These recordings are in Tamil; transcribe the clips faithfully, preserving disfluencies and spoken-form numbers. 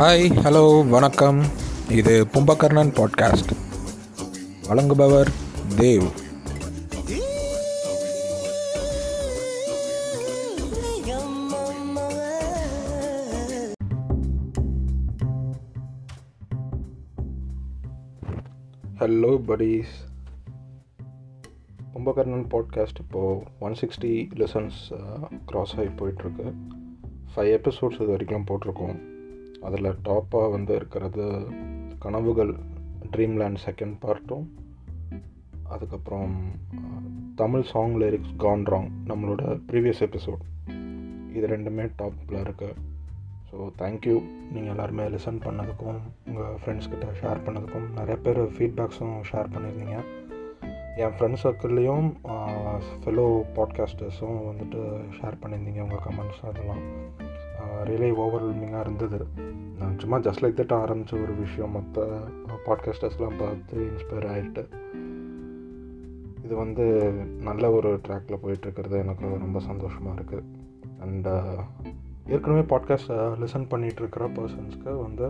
ஹாய், ஹலோ, வணக்கம். இது கும்பகர்ணன் பாட்காஸ்ட். வழங்குபவர் Dev. Hello buddies, Kumbakarnan podcast இப்போது ஒன் சிக்ஸ்டி லெசன்ஸ் க்ராஸ் ஆகி போயிட்டுருக்கு. ஃபைவ் எபிசோட்ஸ் இது வரைக்கும் போட்டிருக்கோம். அதில் டாப்பாக வந்து இருக்கிறது கனவுகள், ட்ரீம்லேண்ட் செகண்ட் பார்ட்டும், அதுக்கப்புறம் Tamil song lyrics gone wrong, நம்மளோட ப்ரீவியஸ் எபிசோட். இது ரெண்டுமே டாப்பில் இருக்குது. So thank you. நீங்கள் எல்லாருமே லிசன் பண்ணதுக்கும், உங்கள் ஃப்ரெண்ட்ஸ்கிட்ட ஷேர் பண்ணதுக்கும், நிறைய பேர் ஃபீட்பேக்ஸும் ஷேர் பண்ணியிருந்தீங்க. என் ஃப்ரெண்ட்ஸ் சர்க்கிள்லேயும் ஃபெலோ பாட்காஸ்டர்ஸும் வந்துட்டு ஷேர் பண்ணியிருந்தீங்க உங்கள் கமெண்ட்ஸ். அதெல்லாம் ரிலே ஓவர்வெல்மிங்காக இருந்தது. நான் சும்மா ஜஸ்ட் லைக் தட் ஆரம்பித்த ஒரு விஷயம், மற்ற பாட்காஸ்டர்ஸ்லாம் பார்த்து இன்ஸ்பயர் ஆகிட்டு இது வந்து நல்ல ஒரு ட்ராக்கில் போயிட்டுருக்கிறது எனக்கு ரொம்ப சந்தோஷமாக இருக்குது. அண்ட் ஏற்கனவே பாட்காஸ்ட்டை லிசன் பண்ணிகிட்ருக்கிற பர்சன்ஸ்க்கு வந்து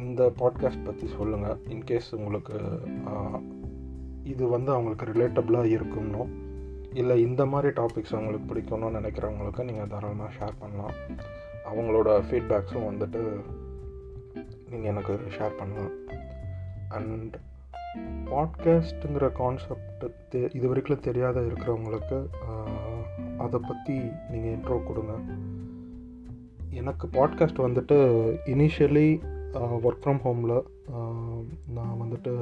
இந்த பாட்காஸ்ட் பற்றி சொல்லுங்கள். இன்கேஸ் உங்களுக்கு இது வந்து அவங்களுக்கு ரிலேட்டபுளாக இருக்கும்னோ இல்லை இந்த மாதிரி டாபிக்ஸ் அவங்களுக்கு பிடிக்கணும்னு நினைக்கிறவங்களுக்கு நீங்கள் தாராளமாக ஷேர் பண்ணலாம். அவங்களோட ஃபீட்பேக்ஸும் வந்துட்டு நீங்கள் எனக்கு ஷேர் பண்ணலாம். அண்ட் பாட்காஸ்ட்டுங்கிற கான்செப்ட் இது வரைக்கும் தெரியாத இருக்கிறவங்களுக்கு அதை பற்றி நீங்கள் இன்ட்ரோ கொடுங்க. எனக்கு பாட்காஸ்ட் வந்துட்டு இனிஷியலி ஒர்க் ஃப்ரம் ஹோமில் நான் வந்துட்டு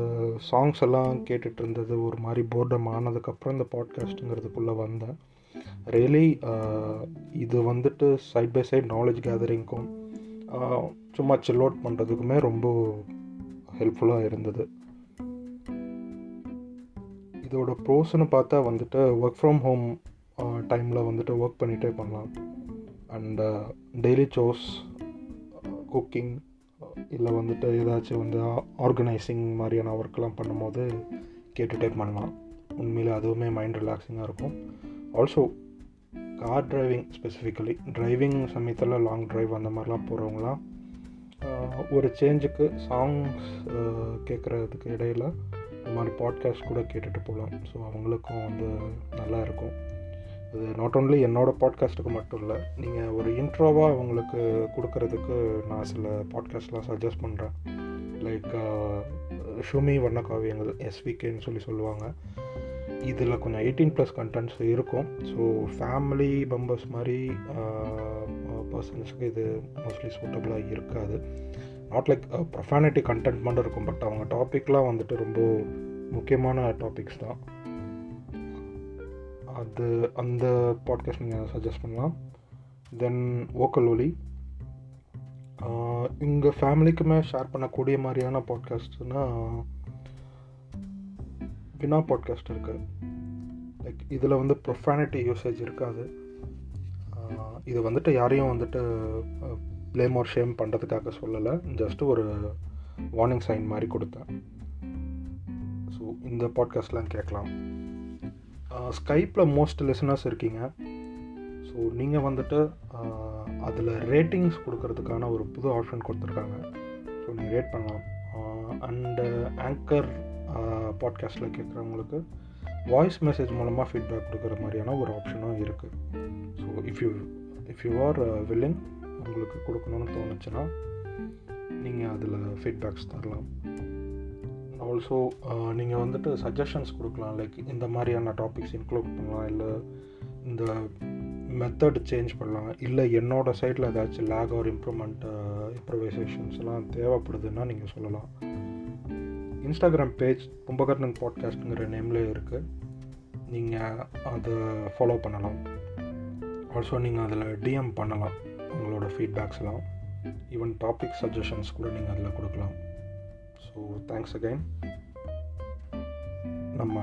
சாங்ஸ் எல்லாம் கேட்டுட்டு இருந்தது. ஒரு மாதிரி போர்டம் ஆனதுக்கப்புறம் இந்த பாட்காஸ்ட்டுங்கிறதுக்குள்ளே வந்தேன். ரியலி இது வந்துட்டு சைட் பை சைட் நாலேஜ் கேதரிங்க்கும் சும்மா சில் அவுட் பண்ணுறதுக்குமே ரொம்ப ஹெல்ப்ஃபுல்லாக இருந்தது. இதோட ப்ரோஸ்ன்னு பார்த்தா வந்துட்டு ஒர்க் ஃப்ரம் ஹோம் டைமில் வந்துட்டு ஒர்க் பண்ணிகிட்டே பண்ணலாம். அண்ட் டெய்லி சோர்ஸ், குக்கிங், இல்லை வந்துட்டு ஏதாச்சும் வந்து ஆர்கனைசிங் மாதிரியான ஒர்க்கெலாம் பண்ணும்போது கேட்டுகிட்டே பண்ணலாம். உண்மையில் அதுவுமே மைண்ட் ரிலாக்ஸிங்காக இருக்கும். Also car driving, specifically driving சமயத்தில் லாங் ட்ரைவ் அந்த மாதிரிலாம் போகிறவங்களாம் ஒரு சேஞ்சுக்கு சாங்ஸ் கேட்குறதுக்கு இடையில் இந்த மாதிரி பாட்காஸ்ட் கூட கேட்டுட்டு போகலாம். ஸோ அவங்களுக்கும் வந்து நல்லா இருக்கும். இது நாட் ஓன்லி என்னோடய பாட்காஸ்ட்டுக்கு மட்டும் இல்லை, நீங்கள் ஒரு இன்ட்ரோவாக அவங்களுக்கு கொடுக்கறதுக்கு நான் சில பாட்காஸ்ட்லாம் சஜஸ்ட் பண்ணுறேன். லைக் ஷுமி வண்ணகாவியங்கள், எஸ்விகேன்னு சொல்லி சொல்லுவாங்க. இதில் கொஞ்சம் எயிட்டீன் ப்ளஸ் கண்டென்ட்ஸ் இருக்கும். ஸோ ஃபேமிலி மெம்பர்ஸ் மாதிரி பர்சன்ஸுக்கு இது மோஸ்ட்லி சூட்டபுளாக இருக்காது. நாட் லைக் ப்ரொஃபானிட்டி கண்டென்ட் மட்டும் இருக்கும், பட் அவங்க டாபிக்லாம் வந்துட்டு ரொம்ப முக்கியமான டாபிக்ஸ் தான். அது அந்த பாட்காஸ்ட் நீங்கள் சஜஸ்ட் பண்ணலாம். தென் வோக்கல் ஓலி, உங்கள் ஃபேமிலிக்குமே ஷேர் பண்ணக்கூடிய மாதிரியான பாட்காஸ்ட்னா வினா பாட்காஸ்ட் இருக்குது. லைக் இதில் வந்து ப்ரொஃபானிட்டி யூசேஜ் இருக்காது. இது வந்துட்டு யாரையும் வந்துட்டு ப்ளேம் ஆர் ஷேம் பண்ணுறதுக்காக சொல்லலை, ஜஸ்ட்டு ஒரு வார்னிங் சைன் மாதிரி கொடுத்தேன். ஸோ இந்த பாட்காஸ்ட்லாம் கேட்கலாம். ஸ்கைப்பில் மோஸ்ட் லிசனர்ஸ் இருக்கீங்க. ஸோ நீங்கள் வந்துட்டு அதில் ரேட்டிங்ஸ் கொடுக்கறதுக்கான ஒரு புது ஆப்ஷன் கொடுத்துருக்காங்க. ஸோ நீங்கள் ரேட் பண்ணலாம். அண்டு ஆங்கர் பாட்காஸ்ட்டில் கேட்குறவங்களுக்கு வாய்ஸ் மெசேஜ் மூலமாக ஃபீட்பேக் கொடுக்குற மாதிரியான ஒரு ஆப்ஷனும் இருக்குது. So if you if you are willing, உங்களுக்கு கொடுக்கணும்னு தோணுச்சுன்னா நீங்கள் அதில் ஃபீட்பேக்ஸ் தரலாம். ஆல்சோ நீங்கள் வந்துட்டு சஜஷன்ஸ் கொடுக்கலாம். லைக் இந்த மாதிரியான டாபிக்ஸ் இன்க்ளூட் பண்ணலாம், இல்லை இந்த மெத்தட் சேஞ்ச் பண்ணலாம், இல்லை என்னோடய சைட்டில் ஏதாச்சும் லேக் ஆர் இம்ப்ரூவ்மெண்ட் இம்ப்ரூவைசேஷன்ஸ்லாம் தேவைப்படுதுன்னா நீங்கள் சொல்லலாம். இன்ஸ்டாகிராம் பேஜ் கும்பகர்ணன் பாட்காஸ்ட்டுங்கிற நேம்லேயே இருக்குது, நீங்கள் அதை ஃபாலோ பண்ணலாம். ஆல்சோ நீங்கள் அதில் டிஎம் பண்ணலாம் உங்களோட ஃபீட்பேக்ஸ்லாம். ஈவன் டாபிக் சஜஷன்ஸ் கூட நீங்கள் அதில் கொடுக்கலாம். So thanks again. நம்ம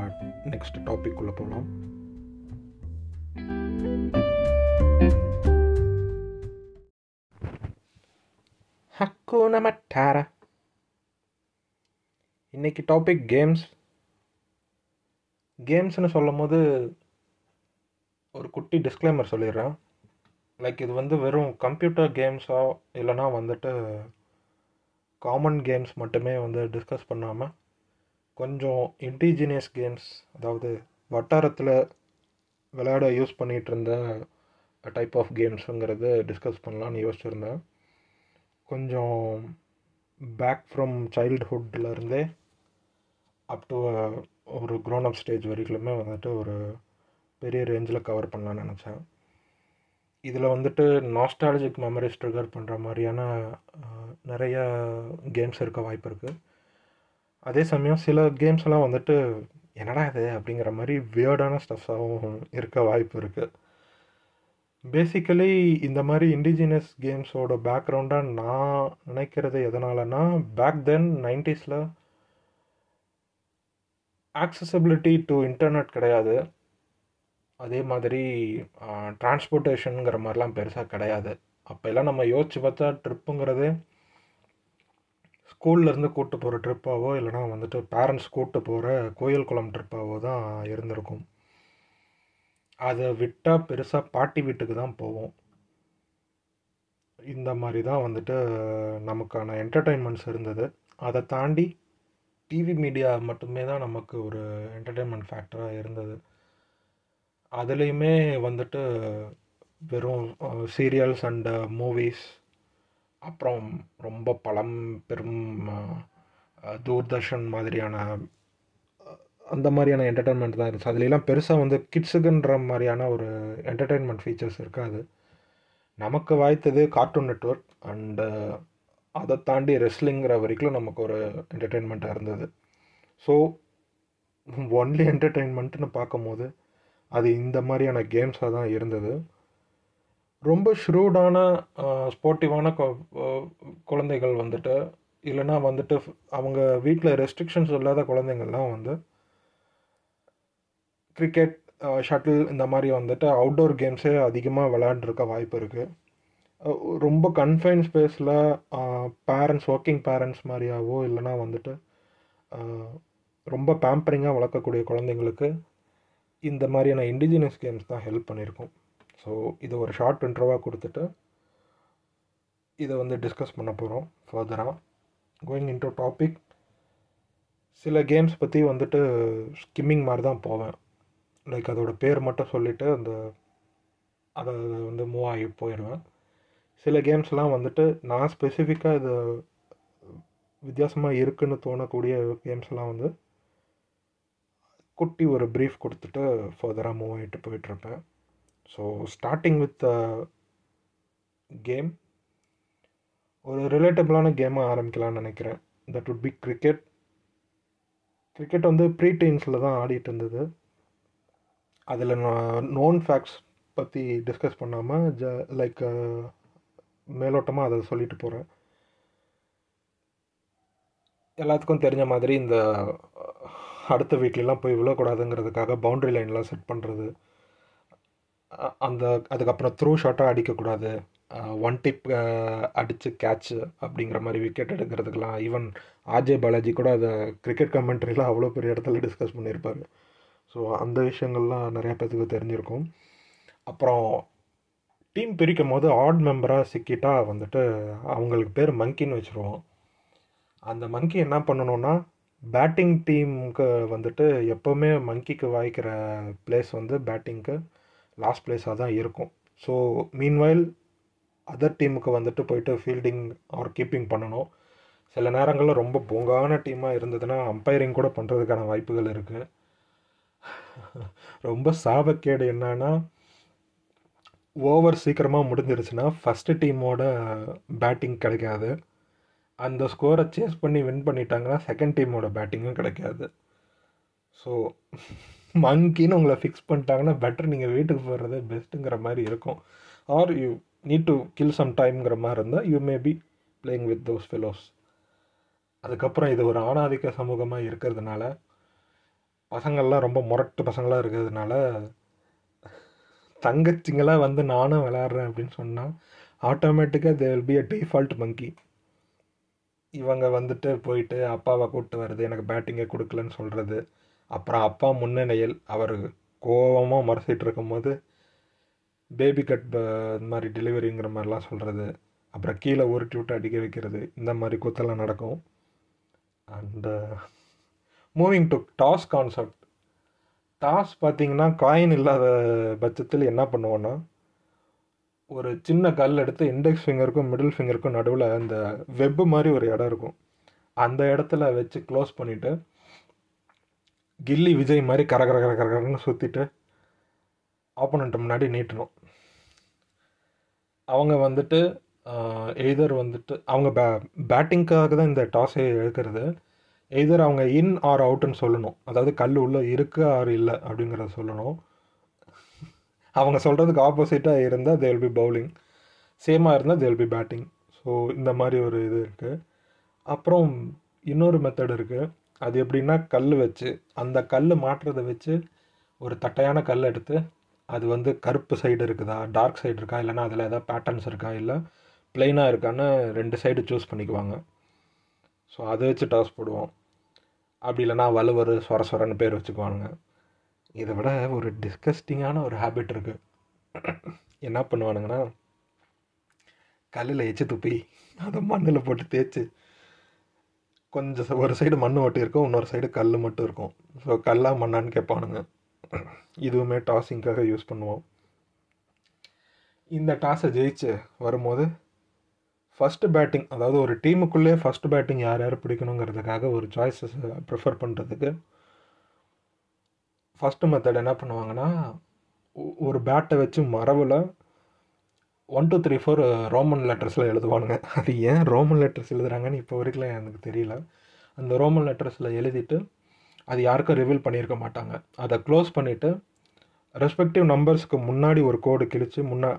நெக்ஸ்ட் டாபிக் உள்ள போகலாம். ஹக்கூன மட்டாரா. இன்னைக்கு டாபிக் கேம்ஸ். கேம்ஸ்னு சொல்லும் போது ஒரு குட்டி டிஸ்க்ளைமர் சொல்லிடுறேன். லைக் இது வந்து வெறும் கம்ப்யூட்டர் கேம்ஸாக இல்லைனா வந்துட்டு காமன் கேம்ஸ் மட்டுமே வந்து டிஸ்கஸ் பண்ணாமல் கொஞ்சம் இன்டிஜினியஸ் கேம்ஸ், அதாவது வட்டாரத்தில் விளையாட யூஸ் பண்ணிகிட்டு இருந்த டைப் ஆஃப் கேம்ஸுங்கிறத டிஸ்கஸ் பண்ணலான்னு யோசிச்சுருந்தேன். கொஞ்சம் பேக் ஃப்ரம் சைல்டுஹுட்லேருந்தே அப் டு ஒரு க்ரோன் அப் ஸ்டேஜ் வரைக்குமே வந்துட்டு ஒரு பெரிய ரேஞ்சில் கவர் பண்ணலான்னு நினச்சேன். இதில் வந்துட்டு நாஸ்டாலஜிக் மெமரிஸ் ட்ரிகர் பண்ணுற மாதிரியான நிறைய கேம்ஸ் இருக்க வாய்ப்பு இருக்குது. அதே சமயம் சில கேம்ஸ் எல்லாம் வந்துட்டு என்னடா இது அப்படிங்கிற மாதிரி வியர்டான ஸ்டஃப்ஸாகவும் இருக்க வாய்ப்பு இருக்குது. பேசிக்கலி இந்த மாதிரி இண்டிஜினியஸ் கேம்ஸோட பேக்ரவுண்டாக நான் நினைக்கிறது எதனாலனா, பேக் தென் நைன்டீஸில் ஆக்சசபிலிட்டி டு இன்டர்நெட் கிடையாது, அதே மாதிரி டிரான்ஸ்போர்ட்டேஷனுங்கிற மாதிரிலாம் பெருசாக கிடையாது. அப்போ எல்லாம் நம்ம யோசிச்சு பார்த்தா ட்ரிப்புங்கிறதே ஸ்கூல்லேருந்து கூப்பிட்டு போகிற ட்ரிப்பாவோ இல்லைனா வந்துட்டு பேரண்ட்ஸ் கூப்பிட்டு போகிற கோயில் குளம் ட்ரிப்பாவோ தான் இருந்திருக்கும். அதை விட்டால் பெருசாக பாட்டி வீட்டுக்கு தான் போவோம். இந்த மாதிரி தான் வந்துட்டு நமக்கான என்டர்டெயின்மெண்ட்ஸ் இருந்தது. அதை தாண்டி டிவி மீடியா மட்டுமே தான் நமக்கு ஒரு என்டர்டெயின்மெண்ட் ஃபேக்டராக இருந்தது. அதுலேயுமே வந்துட்டு வெறும் சீரியல்ஸ் அண்ட் மூவிஸ், அப்புறம் ரொம்ப பழம் பெரும் தூர்தர்ஷன் மாதிரியான அந்த மாதிரியான என்டர்டெயின்மெண்ட் தான் இருந்துச்சு. அதுலாம் பெருசாக வந்து கிட்ஸுக்குன்ற மாதிரியான ஒரு என்டர்டெயின்மெண்ட் ஃபீச்சர்ஸ் இருக்காது. நமக்கு வாய்த்தது கார்ட்டூன் நெட்வொர்க் அண்டு அதை தாண்டி ரெஸ்லிங்கிற வரைக்கும் நமக்கு ஒரு என்டர்டெயின்மெண்ட்டாக இருந்தது. ஸோ ஒன்லி என்டர்டெயின்மெண்ட்டுன்னு பார்க்கும்போது அது இந்த மாதிரியான கேம்ஸாக தான் இருந்தது. ரொம்ப ஷ்ரூடான ஸ்போர்ட்டிவான குழந்தைகள் வந்துட்டு இல்லைனா வந்துட்டு அவங்க வீட்டில் ரெஸ்ட்ரிக்ஷன்ஸ் இல்லாத குழந்தைங்கள்லாம் வந்து கிரிக்கெட், ஷட்டில் இந்த மாதிரி வந்துட்டு அவுட்டோர் கேம்ஸே அதிகமாக விளையாண்டுருக்க வாய்ப்பு இருக்குது. ரொம்ப கன்ஃபைன் ஸ்பேஸில் பேரண்ட்ஸ், ஒர்க்கிங் பேரண்ட்ஸ் மாதிரியாவோ இல்லைனா வந்துட்டு ரொம்ப பேம்பரிங்காக வளர்க்கக்கூடிய குழந்தைங்களுக்கு இந்த மாதிரியான இண்டிஜினியஸ் கேம்ஸ் தான் ஹெல்ப் பண்ணியிருக்கும். ஸோ இது ஒரு ஷார்ட் இன்ட்ரோவாக கொடுத்துட்டு இதை வந்து டிஸ்கஸ் பண்ண போகிறோம் ஃபர்தராக. கோயிங் இன்டோ டாபிக், சில கேம்ஸ் பற்றி வந்துட்டு ஸ்கிம்மிங் மாதிரி தான் போவேன். லைக் அதோடய பேர் மட்டும் சொல்லிவிட்டு அந்த அதை வந்து மூவ் ஆகி போயிடுவேன். சில கேம்ஸ்லாம் வந்துட்டு நான் ஸ்பெசிஃபிக்காக இது வித்தியாசமாக இருக்குதுன்னு தோணக்கூடிய கேம்ஸ்லாம் வந்து குட்டி ஒரு ப்ரீஃப் கொடுத்துட்டு ஃபர்தராக மூவ் ஆகிட்டு போயிட்டுருப்பேன். ஸோ ஸ்டார்டிங் வித் கேம், ஒரு ரிலேட்டபிளான கேமாக ஆரம்பிக்கலாம்னு நினைக்கிறேன். That would be cricket. Cricket வந்து ப்ரீ டீன்ஸில் தான் ஆடிட்டு இருந்தது. அதில் நான் நோன் ஃபேக்ட்ஸ் பற்றி டிஸ்கஸ் பண்ணாமல் ஜ லைக் மேலோட்டமாக அதை சொல்லிட்டு போகிறேன். எல்லாத்துக்கும் தெரிஞ்ச மாதிரி இந்த அடுத்த வீட்லலாம் போய் விழக்கூடாதுங்கிறதுக்காக பவுண்ட்ரி லைன்லாம் செட் பண்ணுறது, அந்த அதுக்கப்புறம் த்ரூ ஷாட்டாக அடிக்கக்கூடாது, ஒன் டிப் அடித்து கேட்சு அப்படிங்கிற மாதிரி விக்கெட் எடுக்கிறதுக்கெலாம் ஈவன் ஆர்ஜே பாலாஜி கூட அதை கிரிக்கெட் கமெண்ட்ரிலாம் அவ்வளோ பெரிய இடத்துல டிஸ்கஸ் பண்ணியிருப்பார். ஸோ அந்த விஷயங்கள்லாம் நிறையா பேத்துக்கு தெரிஞ்சிருக்கும். அப்புறம் டீம் பிரிக்கும் போது ஆட் மெம்பராக சிக்கிட்டா வந்துட்டு அவங்களுக்கு பேர் மங்கின்னு வச்சுருவோம். அந்த மங்கி என்ன பண்ணணும்னா, பேட்டிங் டீமுக்கு வந்துட்டு எப்போவுமே மங்கிக்கு வாய்க்கிற பிளேஸ் வந்து பேட்டிங்க்கு லாஸ்ட் பிளேஸாக தான் இருக்கும். ஸோ மீன்வைல் அதர் டீமுக்கு வந்துட்டு போயிட்டு ஃபீல்டிங் ஆர் கீப்பிங் பண்ணணும். சில நேரங்களில் ரொம்ப பொங்கான டீமாக இருந்ததுன்னா அம்பைரிங் கூட பண்ணுறதுக்கான வாய்ப்புகள் இருக்குது. ரொம்ப சாபக்கேடு என்னன்னா, ஓவர் சீக்கிரமாக முடிஞ்சிருச்சுன்னா ஃபஸ்ட்டு டீமோட பேட்டிங் கிடைக்காது. அந்த ஸ்கோரை சேஸ் பண்ணி வின் பண்ணிட்டாங்கன்னா செகண்ட் டீமோட பேட்டிங்கும் கிடைக்காது. ஸோ மங்கின்னு உங்களை ஃபிக்ஸ் பண்ணிட்டாங்கன்னா பெட்டர் நீங்கள் வீட்டுக்கு போடுறதே பெஸ்ட்டுங்கிற மாதிரி இருக்கும். Are you need to kill some டைம்ங்கிற மாதிரி இருந்தால் you may be playing with those fellows. அதுக்கப்புறம் இது ஒரு ஆணாதிக்க சமூகமாக இருக்கிறதுனால, பசங்கள்லாம் ரொம்ப முரட்டு பசங்களாக இருக்கிறதுனால, தங்கச்சிங்களாக வந்து நானும் விளையாடுறேன் அப்படின்னு சொன்னால் ஆட்டோமேட்டிக்காக they will be a default monkey. இவங்க வந்துட்டு போயிட்டு அப்பாவை கூப்பிட்டு வருது, எனக்கு பேட்டிங்கே கொடுக்கலன்னு சொல்கிறது, அப்புறம் அப்பா முன்னணியில் அவர் கோபமாக மறைச்சிட்டு இருக்கும்போது பேபி கட் இந்த மாதிரி டெலிவரிங்கிற மாதிரிலாம் சொல்கிறது, அப்புறம் கீழே உருட்டி விட்டு அடிக்க வைக்கிறது, இந்த மாதிரி கூத்தெல்லாம் நடக்கும். And moving to toss concept. Toss பார்த்திங்கன்னா காயின் இல்லாத பட்சத்தில் என்ன பண்ணுவோன்னா, ஒரு சின்ன கல் எடுத்து இண்டெக்ஸ் ஃபிங்கருக்கும் மிடில் ஃபிங்கருக்கும் நடுவில் அந்த வெப்பு மாதிரி ஒரு இடம் இருக்கும், அந்த இடத்துல வச்சு க்ளோஸ் பண்ணிவிட்டு கில்லி விஜய் மாதிரி கரகர கரகரன்னு சுற்றிட்டு ஆப்போனண்ட்டை முன்னாடி நீட்டணும். அவங்க வந்துட்டு எய்தர் வந்துட்டு அவங்க பே பேட்டிங்காக தான் இந்த டாஸை எடுக்கிறது. எய்தர் அவங்க இன் ஆர் அவுட்டுன்னு சொல்லணும், அதாவது கல் உள்ளே இருக்குது ஆர் இல்லை அப்படிங்கிறத சொல்லணும். அவங்க சொல்கிறதுக்கு ஆப்போசிட்டாக இருந்தால் தே வில் பி பவுலிங், சேமாக இருந்தால் they will be batting. So இந்த மாதிரி ஒரு இது இருக்குது. அப்புறம் இன்னொரு மெத்தட் இருக்குது, அது எப்படின்னா கல் வச்சு அந்த கல் மாட்டுறதை வச்சு ஒரு தட்டையான கல் எடுத்து அது வந்து கருப்பு சைடு இருக்குதா டார்க் சைடு இருக்கா இல்லைனா அதில் ஏதாவது பேட்டர்ன்ஸ் இருக்கா இல்லை பிளெயினாக இருக்கான்னு ரெண்டு சைடு சூஸ் பண்ணிக்குவாங்க. ஸோ அதை வச்சு டாஸ் போடுவோம். அப்படி இல்லைனா வலுவர் சொர சொரன்னு பேர் வச்சுக்குவானுங்க. இதை விட ஒரு டிஸ்கஸ்டிங்கான ஒரு ஹேபிட் இருக்குது. என்ன பண்ணுவானுங்கன்னா கல்லில் எச்சு துப்பி அதை மண்ணில் போட்டு தேய்ச்சி கொஞ்சம் ஒரு சைடு மண் ஒட்டி இருக்கும், இன்னொரு சைடு கல் மட்டும் இருக்கும். ஸோ கல்லாக மண்ணான்னு கேட்பானுங்க. இதுவுமே டாஸிங்காக யூஸ் பண்ணுவோம். இந்த டாஸை ஜெயிச்சு வரும்போது ஃபஸ்ட்டு பேட்டிங், அதாவது ஒரு டீமுக்குள்ளே ஃபஸ்ட்டு பேட்டிங் யார் யார் பிடிக்கணுங்கிறதுக்காக ஒரு சாய்ஸஸ் ப்ரிஃபர் பண்ணுறதுக்கு ஃபஸ்ட்டு மெத்தட் என்ன பண்ணுவாங்கன்னா, ஒரு பேட்டை வச்சு மரவில் one two three four Roman லெட்டர்ஸில் எழுதுவானுங்க. அது ஏன் ரோமன் லெட்டர்ஸ் எழுதுகிறாங்கன்னு இப்போ வரைக்கும் எனக்கு தெரியல. அந்த ரோமன் லெட்டர்ஸில் எழுதிட்டு அது யாருக்கும் ரிவீல் பண்ணியிருக்க மாட்டாங்க. அதை க்ளோஸ் பண்ணிவிட்டு ரெஸ்பெக்டிவ் நம்பர்ஸுக்கு முன்னாடி ஒரு கோடு கிழித்து முன்னே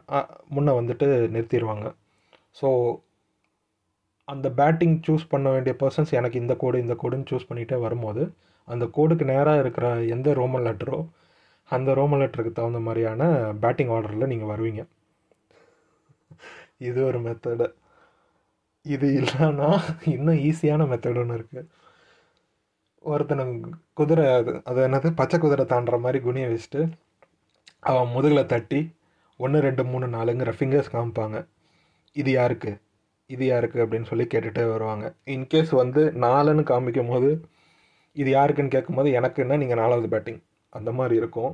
முன்னே வந்துட்டு நிறுத்திடுவாங்க. ஸோ அந்த பேட்டிங் சூஸ் பண்ண வேண்டிய பர்சன்ஸ் எனக்கு இந்த கோடு இந்த கோடுன்னு சூஸ் பண்ணிகிட்டே வரும்போது அந்த கோடுக்கு நேராக இருக்கிற எந்த ரோமன் லெட்டரோ அந்த ரோமன் லெட்டருக்கு தகுந்த மாதிரியான பேட்டிங் ஆர்டரில் நீங்கள் வருவீங்க. இது ஒரு மெத்தடு. இது இல்லைன்னா இன்னும் ஈஸியான மெத்தடு ஒன்று இருக்குது. ஒருத்தனை குதிரை அது அது என்னது பச்சை குதிரை தாண்டுற மாதிரி குனியை வச்சுட்டு அவன் முதுகில் தட்டி ஒன்று ரெண்டு மூணு நாலுங்கிற ஃபிங்கர்ஸ் காமிப்பாங்க. இது யாருக்கு இது யாருக்கு அப்படின்னு சொல்லி கேட்டுகிட்டே வருவாங்க. இன்கேஸ் வந்து நாலுன்னு காமிக்கும் போது இது யாருக்குன்னு கேட்கும்போது எனக்குன்னா நீங்கள் நாலாவது பேட்டிங், அந்த மாதிரி இருக்கும்.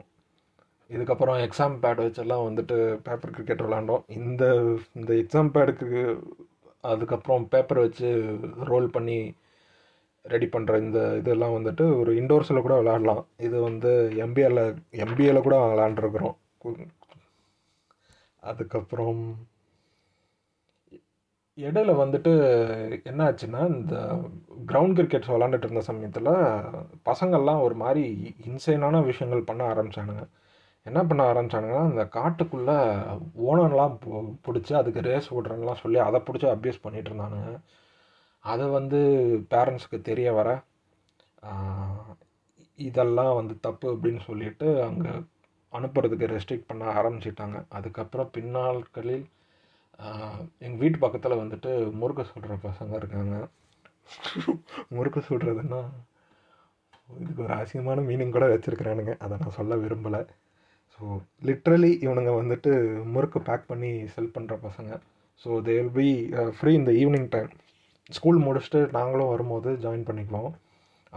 இதுக்கப்புறம் எக்ஸாம் பேட் வச்செல்லாம் வந்துட்டு பேப்பர் கிரிக்கெட் விளாண்டோம். இந்த இந்த எக்ஸாம் பேடுக்கு அதுக்கப்புறம் பேப்பர் வச்சு ரோல் பண்ணி ரெடி பண்ணுற இந்த இதெல்லாம் வந்துட்டு ஒரு இண்டோர்ஸில் கூட விளாடலாம். இது வந்து எம்பிஏல எம்பிஏல கூட விளாண்டுருக்குறோம். அதுக்கப்புறம் இடையில வந்துட்டு என்ன ஆச்சுன்னா, இந்த கிரவுண்ட் கிரிக்கெட்ஸ் விளாண்டுட்டு இருந்த சமயத்தில் பசங்கள்லாம் ஒரு மாதிரி இன்சைனான விஷயங்கள் பண்ண ஆரம்பித்தானுங்க. என்ன பண்ண ஆரம்பித்தானுங்கன்னா, அந்த காட்டுக்குள்ளே ஓனன்லாம் பிடிச்சி அதுக்கு ரேஸ் ஓடுறன்னுலாம் சொல்லி அதை பிடிச்சி அப்யூஸ் பண்ணிகிட்டு இருந்தானுங்க. அதை வந்து பேரண்ட்ஸுக்கு தெரிய வர இதெல்லாம் வந்து தப்பு அப்படின்னு சொல்லிட்டு அங்கே அனுப்புறதுக்கு ரெஸ்ட்ரிக்ட் பண்ண ஆரம்பிச்சிட்டாங்க. அதுக்கப்புறம் பின்னாட்களில் எங்கள் வீட்டு பக்கத்தில் வந்துட்டு முறுக்கு சுடுற பசங்க இருக்காங்க. முறுக்கு சுடுறதுன்னா இதுக்கு ஒரு அசிங்கமான மீனிங் கூட வச்சுருக்கிறானுங்க, அதை நான் சொல்ல விரும்பலை. ஸோ லிட்ரலி இவனுங்க வந்துட்டு முறுக்கு பேக் பண்ணி செல் பண்ணுற பசங்க. So they will be free இந்த ஈவினிங் டைம். ஸ்கூல் முடிச்சுட்டு நாங்களும் வரும்போது ஜாயின் பண்ணிக்குவோம்.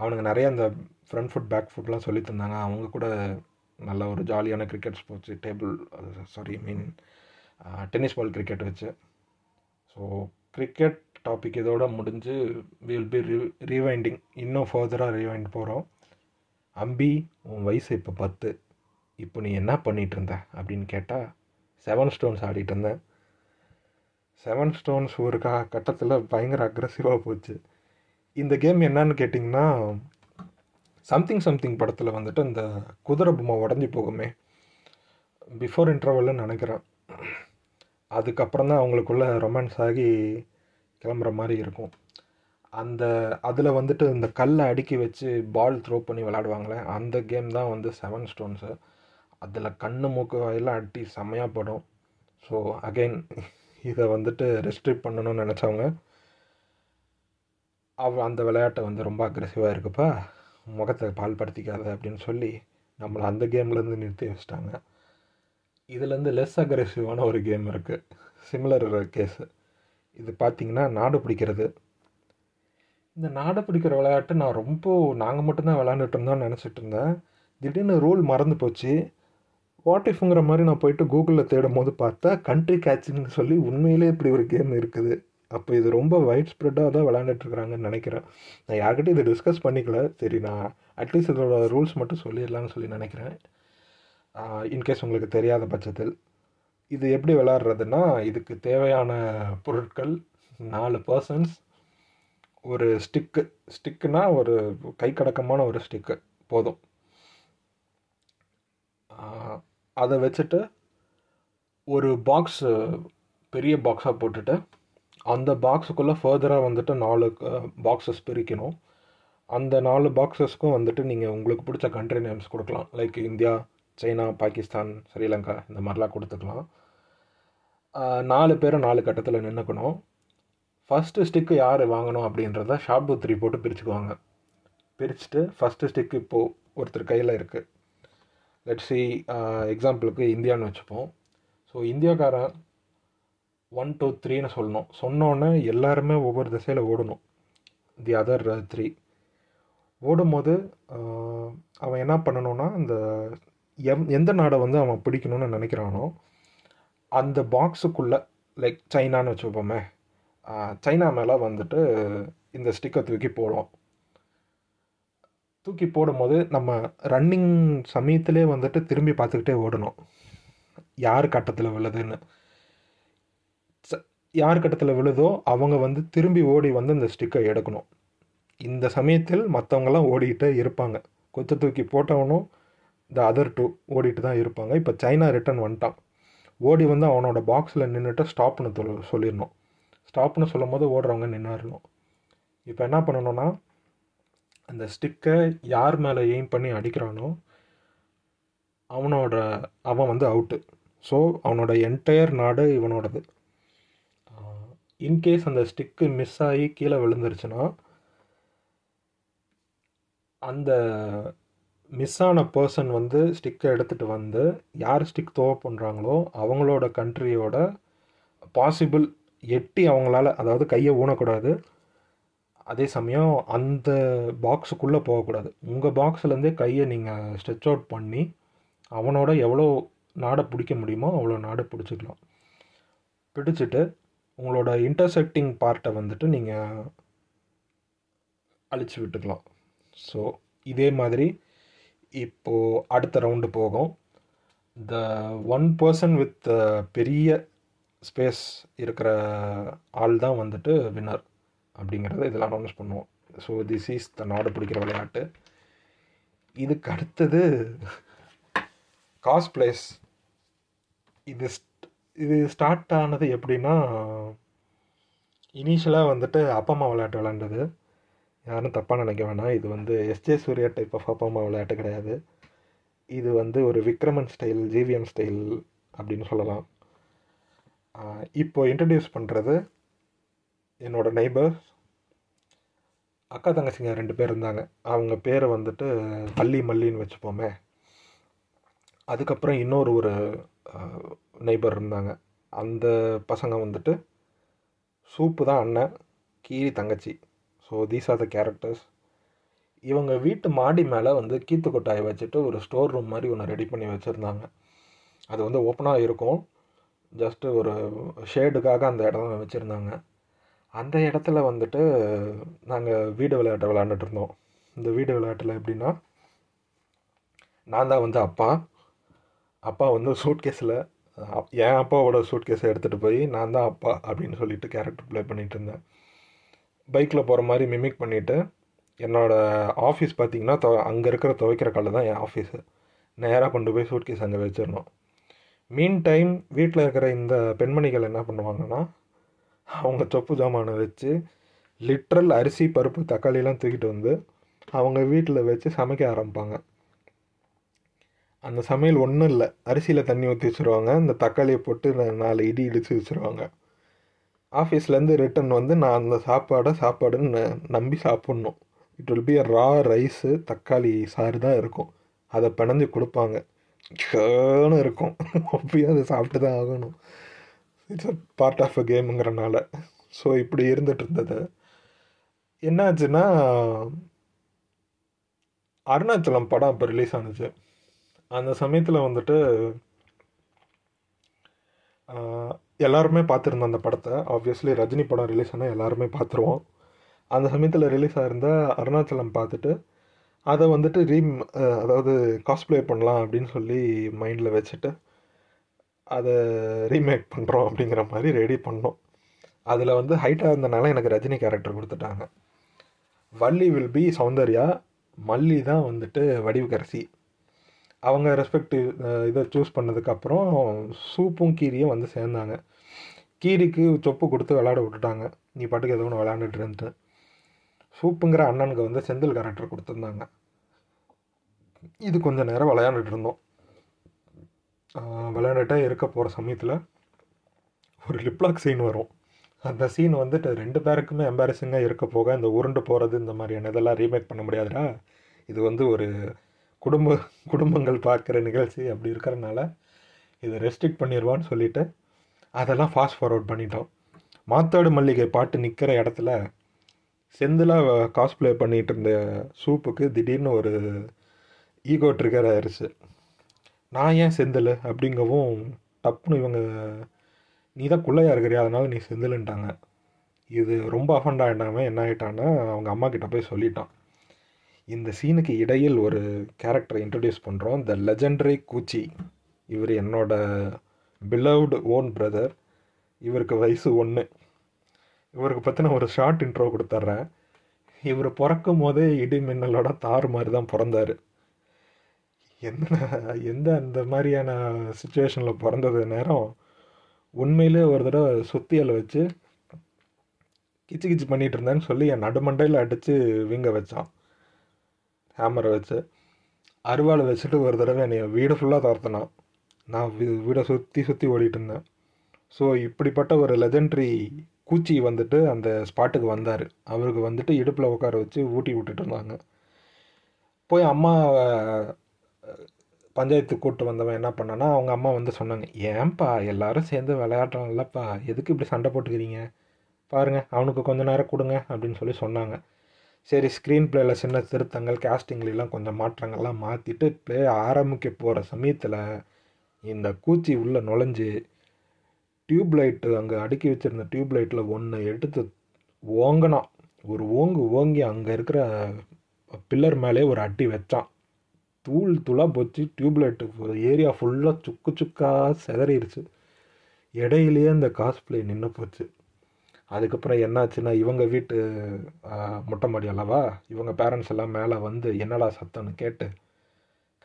அவனுங்க நிறைய அந்த ஃப்ரண்ட் ஃபுட் பேக் ஃபுட்லாம் சொல்லி தந்தாங்க. அவங்க கூட நல்ல ஒரு ஜாலியான cricket sports table sorry mean tennis ball cricket வச்சு. ஸோ கிரிக்கெட் டாபிக் இதோடு முடிஞ்சு we will be re rewinding இன்னும் ஃபர்தராக ரீவைண்ட் போகிறோம். அம்பி உன் வயசு இப்போ பத்து, இப்போ நீ என்ன பண்ணிகிட்டு இருந்த அப்படின்னு கேட்டால் செவன் ஸ்டோன்ஸ் ஆடிட்டு இருந்தேன். செவன் ஸ்டோன்ஸ் ஒரு கா கட்டத்தில் பயங்கர அக்ரெசிவாக போச்சு. இந்த கேம் என்னன்னு கேட்டிங்கன்னா, சம்திங் சம்திங் படத்தில் வந்துட்டு அந்த குதிரை பொம்மை உடஞ்சி போகுமே பிஃபோர் இன்டர்வல்னு நினைக்கிறேன். அதுக்கப்புறம் தான் அவங்களுக்குள்ள ரொமான்ஸ் ஆகி கிளம்புற மாதிரி இருக்கும். அந்த அதில் வந்துட்டு இந்த கல்லை அடுக்கி வச்சு பால் த்ரோ பண்ணி விளாடுவாங்களே அந்த கேம் தான் வந்து செவன் ஸ்டோன்ஸு. அதில் கண்ணு மூக்கு வாயெல்லாம் அட்டி செம்மையாக படும். ஸோ அகெயின் இதை வந்துட்டு ரெஸ்ட்ரிக்ட் பண்ணணும்னு நினச்சவங்க அவ அந்த விளையாட்டை வந்து ரொம்ப அக்ரெசிவாக இருக்குப்பா முகத்தை பால் படுத்திக்காத அப்படின்னு சொல்லி நம்மளை அந்த கேம்லேருந்து நிறுத்தி வச்சிட்டாங்க. இதுலேருந்து லெஸ் அக்ரெசிவான ஒரு கேம் இருக்குது, சிமிலர் கேஸு. இது பார்த்திங்கன்னா நாடு பிடிக்கிறது. இந்த நாடு பிடிக்கிற விளையாட்டு நான் ரொம்ப நாங்கள் மட்டும்தான் விளையாண்டுட்டு இருந்தோம்னு நினச்சிட்டு இருந்தேன். திடீர்னு ரூல் மறந்து போச்சு. வாட் இஃப்ங்கிற மாதிரி நான் போயிட்டு கூகுளில் தேடும் போது பார்த்தா கண்ட்ரி கேட்சிங்னு சொல்லி உண்மையிலே இப்படி ஒரு கேம் இருக்குது. அப்போ இது ரொம்ப வைட் ஸ்ப்ரெட்டாக தான் விளையாண்டுட்ருக்குறாங்கன்னு நினைக்கிறேன். நான் யார்கிட்டையும் இதை டிஸ்கஸ் பண்ணிக்கல. சரி, நான் அட்லீஸ்ட் இதோட ரூல்ஸ் மட்டும் சொல்லிடலாம்னு சொல்லி நினைக்கிறேன், இன்கேஸ் உங்களுக்கு தெரியாத பட்சத்தில். இது எப்படி விளையாடுறதுன்னா, இதுக்கு தேவையான பொருட்கள் நாலு பர்சன்ஸ், ஒரு ஸ்டிக்கு ஸ்டிக்குனா ஒரு கை கடக்கமான ஒரு ஸ்டிக்கு போதும். அதை வச்சுட்டு ஒரு பாக்ஸ், பெரிய பாக்ஸாக போட்டுட்டு அந்த பாக்ஸுக்குள்ளே ஃபர்தராக வந்துட்டு நாலு பாக்ஸஸ் பிரிக்கணும். அந்த நாலு பாக்ஸஸ்க்கும் வந்துட்டு நீங்கள் உங்களுக்கு பிடிச்ச கண்ட்ரி நேம்ஸ் கொடுக்கலாம். Like India, China, Pakistan, Sri Lanka, இந்த மாதிரிலாம் கொடுத்துக்கலாம். நாலு பேரும் நாலு கட்டத்தில் நின்றுக்கணும். ஃபஸ்ட்டு ஸ்டிக்கு யார் வாங்கணும் அப்படின்றத ஷார்ட் டூ த்ரீ போட்டு பிரிச்சுக்குவாங்க. பிரிச்சுட்டு ஃபஸ்ட்டு ஸ்டிக்கு இப்போது ஒருத்தர் கையில் இருக்குது. லெட்ஸ் சி, எக்ஸாம்பிளுக்கு இந்தியான்னு வச்சுப்போம். ஸோ இந்தியாக்காரன் ஒன் டூ த்ரீன்னு சொல்லணும். சொன்னோன்னே எல்லாருமே ஒவ்வொரு திசையில் ஓடணும். தி அதர் த்ரீ ஓடும்போது அவன் என்ன பண்ணணுன்னா, அந்த எம் எந்த நாடை வந்து அவன் பிடிக்கணும்னு நினைக்கிறானோ அந்த பாக்ஸுக்குள்ளே, லைக் சைனான்னு வச்சுப்போமே, சைனா மேலே வந்துட்டு இந்த ஸ்டிக்கை தூக்கி போடுவோம். தூக்கி போடும்போது நம்ம ரன்னிங் சமயத்துலேயே வந்துட்டு திரும்பி பார்த்துக்கிட்டே ஓடணும், யார் கட்டத்தில் விழுதுன்னு. யார் கட்டத்தில் விழுதோ அவங்க வந்து திரும்பி ஓடி வந்து இந்த ஸ்டிக்கை எடுக்கணும். இந்த சமயத்தில் மற்றவங்களாம் ஓடிக்கிட்டே இருப்பாங்க. கொச்சை தூக்கி போட்டவனும் த அதர் டூ ஓடிட்டு தான் இருப்பாங்க. இப்போ சைனா ரிட்டர்ன் வந்துட்டான். ஓடி வந்து அவனோட பாக்ஸில் நின்றுட்டு ஸ்டாப்னு சொல் சொல்லிடணும் ஸ்டாப்னு சொல்லும் போது ஓடுறவங்க நின்றுடணும். இப்போ என்ன பண்ணணும்னா, அந்த ஸ்டிக்கை யார் மேலே எய்ம் பண்ணி அடிக்கிறானோ அவனோட அவன் வந்து அவுட்டு. ஸோ அவனோட என்டையர் நாடு இவனோடது. இன்கேஸ் அந்த ஸ்டிக்கு மிஸ் ஆகி கீழே விழுந்துருச்சுன்னா அந்த மிஸ் ஆன பர்சன் வந்து ஸ்டிக்கை எடுத்துகிட்டு வந்து யார் ஸ்டிக் தோவ பண்ணுறாங்களோ அவங்களோட கண்ட்ரியோட பாசிபிள் எட்டி அவங்களால, அதாவது கையை ஊனக்கூடாது, அதே சமயம் அந்த பாக்ஸுக்குள்ளே போகக்கூடாது. உங்கள் பாக்ஸ்லேருந்தே கையை நீங்கள் ஸ்ட்ரெச் அவுட் பண்ணி அவனோட எவ்வளோ நாடை பிடிக்க முடியுமோ அவ்வளோ நாடை பிடிச்சிக்கலாம். பிடிச்சிட்டு உங்களோட இன்டர்செக்டிங் பார்ட்டை வந்துட்டு நீங்கள் அழிச்சு விட்டுக்கலாம். ஸோ இதே மாதிரி இப்போது அடுத்த ரவுண்டு போகும். த ஒன் பர்சன் வித் பெரிய ஸ்பேஸ் இருக்கிற ஆள் தான் வந்துட்டு வின்னர் அப்படிங்கிறத இதில் அனௌன்ஸ் பண்ணுவோம். ஸோ திஸ் இஸ் த நாடு பிடிக்கிற விளையாட்டு. இதுக்கு அடுத்தது காஸ் பிளேஸ். இது இது ஸ்டார்ட் ஆனது எப்படின்னா, இனிஷியலாக வந்துட்டு அப்பா அம்மா விளையாட்டு விளையாண்டது. யாரும் தப்பாக நினைக்க வேணாம், இது வந்து எஸ்ஜே சூர்யா டைப் ஆஃப் அப்பா அம்மா விளையாட்டு கிடையாது. இது வந்து ஒரு விக்ரமன் ஸ்டைல், ஜிவிஎம் ஸ்டைல் அப்படின்னு சொல்லலாம். இப்போது இன்ட்ரடியூஸ் பண்ணுறது என்னோட நெய்பர்ஸ் அக்கா தங்கச்சிங்க ரெண்டு பேர் இருந்தாங்க. அவங்க பேரை வந்துட்டு பள்ளி மல்லின்னு வச்சுப்போமே. அதுக்கப்புறம் இன்னொரு ஒரு நெய்பர் இருந்தாங்க. அந்த பசங்க வந்துட்டு சூப்பு தான் அண்ணன், கீரி தங்கச்சி. So these are the characters. இவங்க வீட்டு மாடி மேலே வந்து கீத்து கொட்டாயை வச்சுட்டு ஒரு ஸ்டோர் ரூம் மாதிரி ஒன்று ரெடி பண்ணி வச்சுருந்தாங்க. அது வந்து ஓப்பனாக இருக்கும், ஜஸ்ட்டு ஒரு ஷேடுக்காக அந்த இடம் வச்சுருந்தாங்க. அந்த இடத்துல வந்துட்டு நாங்கள் வீடு விளையாட்டை விளையாண்டுட்டு இருந்தோம். இந்த வீடு விளையாட்டில் எப்படின்னா, நான் தான் வந்து அப்பா அப்பா வந்து சூட்கேஸில் என் அப்பாவோட சூட்கேஸை எடுத்துகிட்டு போய் நான் தான் அப்பா அப்படின்னு சொல்லிட்டு கேரக்டர் ப்ளே பண்ணிகிட்டு இருந்தேன். பைக்கில் போகிற மாதிரி மிமிக் பண்ணிவிட்டு, என்னோடய ஆஃபீஸ் பார்த்திங்கன்னா தொ அங்கே இருக்கிற துவைக்கிற காலில் தான் என் ஆஃபீஸு. நேராக கொண்டு போய் சூட்கேஸ் அங்கே வச்சிடணும். மீன் டைம் வீட்டில் இருக்கிற இந்த பெண்மணிகள் என்ன பண்ணுவாங்கன்னா, அவங்க சொப்பு ஜாமானை வச்சு லிட்ரல் அரிசி, பருப்பு, தக்காளிலாம் தூக்கிட்டு வந்து அவங்க வீட்டில் வச்சு சமைக்க ஆரம்பிப்பாங்க. அந்த சமையல் ஒன்றும் இல்லை, அரிசியில் தண்ணி ஊற்றி வச்சுருவாங்க, அந்த தக்காளியை போட்டு நாலு இடி இடித்து வச்சுருவாங்க. ஆஃபீஸ்லேருந்து ரிட்டன் வந்து நான் அந்த சாப்பாடை சாப்பாடுன்னு நம்பி சாப்பிட்ணும். It will be raw rice, தக்காளி சாறு தான் இருக்கும். அதை பிணைஞ்சு கொடுப்பாங்க. கேன்னு இருக்கும். அப்பயும் அதை சாப்பிட்டு தான் ஆகணும். It's a part of a கேமுங்கிறனால. ஸோ இப்படி இருந்துட்டு இருந்தது. என்னாச்சுன்னா அருணாச்சலம் படம் அப்போ ரிலீஸ் ஆனுச்சு. அந்த சமயத்தில் வந்துட்டு எல்லாருமே பார்த்துருந்தோம் அந்த படத்தை. ஆப்வியஸ்லி ரஜினி படம் ரிலீஸ் ஆனால் எல்லாருமே பார்த்துருவோம். அந்த சமயத்தில் ரிலீஸ் ஆகிருந்தால் அருணாச்சலம் பார்த்துட்டு அதை வந்துட்டு ரீம் அதாவது காஸ்ப்ளே பண்ணலாம் அப்படின்னு சொல்லி மைண்டில் வச்சுட்டு அதை ரீமேக் பண்ணுறோம் அப்படிங்கிற மாதிரி ரெடி பண்ணோம். அதில் வந்து ஹைட்டாக இருந்தனால எனக்கு ரஜினி கேரக்டர் கொடுத்துட்டாங்க. வள்ளி வில் பி சௌந்தர்யா, மல்லி தான் வந்துட்டு வடிவுகரசி. அவங்க ரெஸ்பெக்டிவ் இதை சூஸ் பண்ணதுக்கப்புறம் சூப்பும் கீரியும் வந்து சேர்ந்தாங்க. கீரிக்கு சொப்பு கொடுத்து விளையாட விட்டுட்டாங்க, நீ பாட்டுக்கு எதோ ஒன்று விளையாண்டுட்டு இருந்துட்டு. சூப்புங்கிற அண்ணனுக்கு வந்து செந்தில் கேரக்டர் கொடுத்துருந்தாங்க. இது கொஞ்சம் நேரம் விளையாண்டுட்டு இருந்தோம். விளையாண்டுட்டே இருக்க போகிற சமயத்தில் ஒரு லிப்லாக் சீன் வரும். அந்த சீன் வந்துட்டு ரெண்டு பேருக்குமே எம்பாரசிங்காக இருக்க போக, இந்த உருண்டு போகிறது இந்த மாதிரியான இதெல்லாம் ரீமேக் பண்ண முடியாதுடா, இது வந்து ஒரு குடும்ப குடும்பங்கள் பார்க்குற நிகழ்ச்சி அப்படி இருக்கிறனால இதை ரெஸ்ட்ரிக்ட் பண்ணிடுவான்னு சொல்லிவிட்டு அதெல்லாம் ஃபாஸ்ட் ஃபார்வர்ட் பண்ணிட்டோம். மாத்தாடு மல்லிகை பாட்டு நிற்கிற இடத்துல செந்திலாக காஸ்ப்ளே பண்ணிகிட்டு இருந்த சூப்புக்கு திடீர்னு ஒரு ஈகோ ட்ரிகர் ஆயிடுச்சு. நான் ஏன் செந்தில் அப்படிங்கவும் டப்புன்னு இவங்க நீ தான் குள்ளையாக இருக்கிறியா அதனால் நீ செந்தில்ன்ட்டாங்க. இது ரொம்ப அஃபண்ட் ஆகிட்டாமல் என்ன ஆகிட்டான்னா அவங்க அம்மா கிட்ட போய் சொல்லிட்டான். இந்த சீனுக்கு இடையில் ஒரு கேரக்டரை இன்ட்ரடியூஸ் பண்ணுறோம், த லெஜெண்டரி கூச்சி. இவர் என்னோட பிலவ்டு ஓன் பிரதர். இவருக்கு வயசு ஒன்று. இவருக்கு பற்றின ஒரு ஷார்ட் இன்ட்ரோ கொடுத்துட்றேன். இவர் பிறக்கும் போதே இடி மின்னலோட தார் மாதிரி தான் பிறந்தார். எந்த எந்த அந்த மாதிரியான சுச்சுவேஷனில் பிறந்தது நேரம் உண்மையிலே ஒரு தடவை சுத்தியலை வச்சு கிச்சு கிச்சு பண்ணிகிட்டு இருந்தேன்னு சொல்லி என் நடுமண்டையில் அடித்து வீங்க வச்சான் ஹேமரை வச்சு. அருவாளை வச்சுட்டு ஒரு தடவை என்னை வீடு ஃபுல்லாக தார்த்தினான். நான் வீடை சுற்றி சுற்றி ஓடிட்டு இருந்தேன். ஸோ இப்படிப்பட்ட ஒரு லெஜெண்ட்ரி கூச்சி வந்துட்டு அந்த ஸ்பாட்டுக்கு வந்தார். அவருக்கு வந்துட்டு இடுப்பில் உட்கார வச்சு ஊட்டி விட்டுட்டு இருந்தாங்க. போய் அம்மா பஞ்சாயத்து கூப்பிட்டு வந்தவன் என்ன பண்ணனா, அவங்க அம்மா வந்து சொன்னாங்க, ஏன்ப்பா எல்லாரும் சேர்ந்து விளையாடுறான் இல்லைப்பா, எதுக்கு இப்படி சண்டை போட்டுக்கிறீங்க, பாருங்கள் அவனுக்கு கொஞ்சம் நேரம் கொடுங்க அப்படின்னு சொல்லி சொன்னாங்க. சரி, ஸ்க்ரீன் பிளேயில் சின்ன திருத்தங்கள், கேஸ்டிங்லாம் கொஞ்சம் மாற்றங்கள்லாம் மாற்றிட்டு ப்ளே ஆரம்பிக்க போகிற சமயத்தில் இந்த கூச்சி உள்ளே நுழைஞ்சு டியூப்லைட்டு அங்கே அடுக்கி வச்சுருந்த டியூப்லைட்டில் ஒன்று எடுத்து ஓங்கினா, ஒரு ஓங்கு ஓங்கி அங்கே இருக்கிற பில்லர் மேலே ஒரு அட்டி வச்சான். தூள் தூளாக போச்சு. டியூப்லைட்டு ஏரியா ஃபுல்லாக சுக்கு சுக்காக செதறிடுச்சு. இடையிலேயே அந்த காஸ்ப்ளே நின்று போச்சு. அதுக்கப்புறம் என்னாச்சுன்னா இவங்க வீட்டு மொட்டை மாடி அல்லவா, இவங்க பேரண்ட்ஸ் எல்லாம் மேலே வந்து என்னடா சத்தம்னு கேட்டு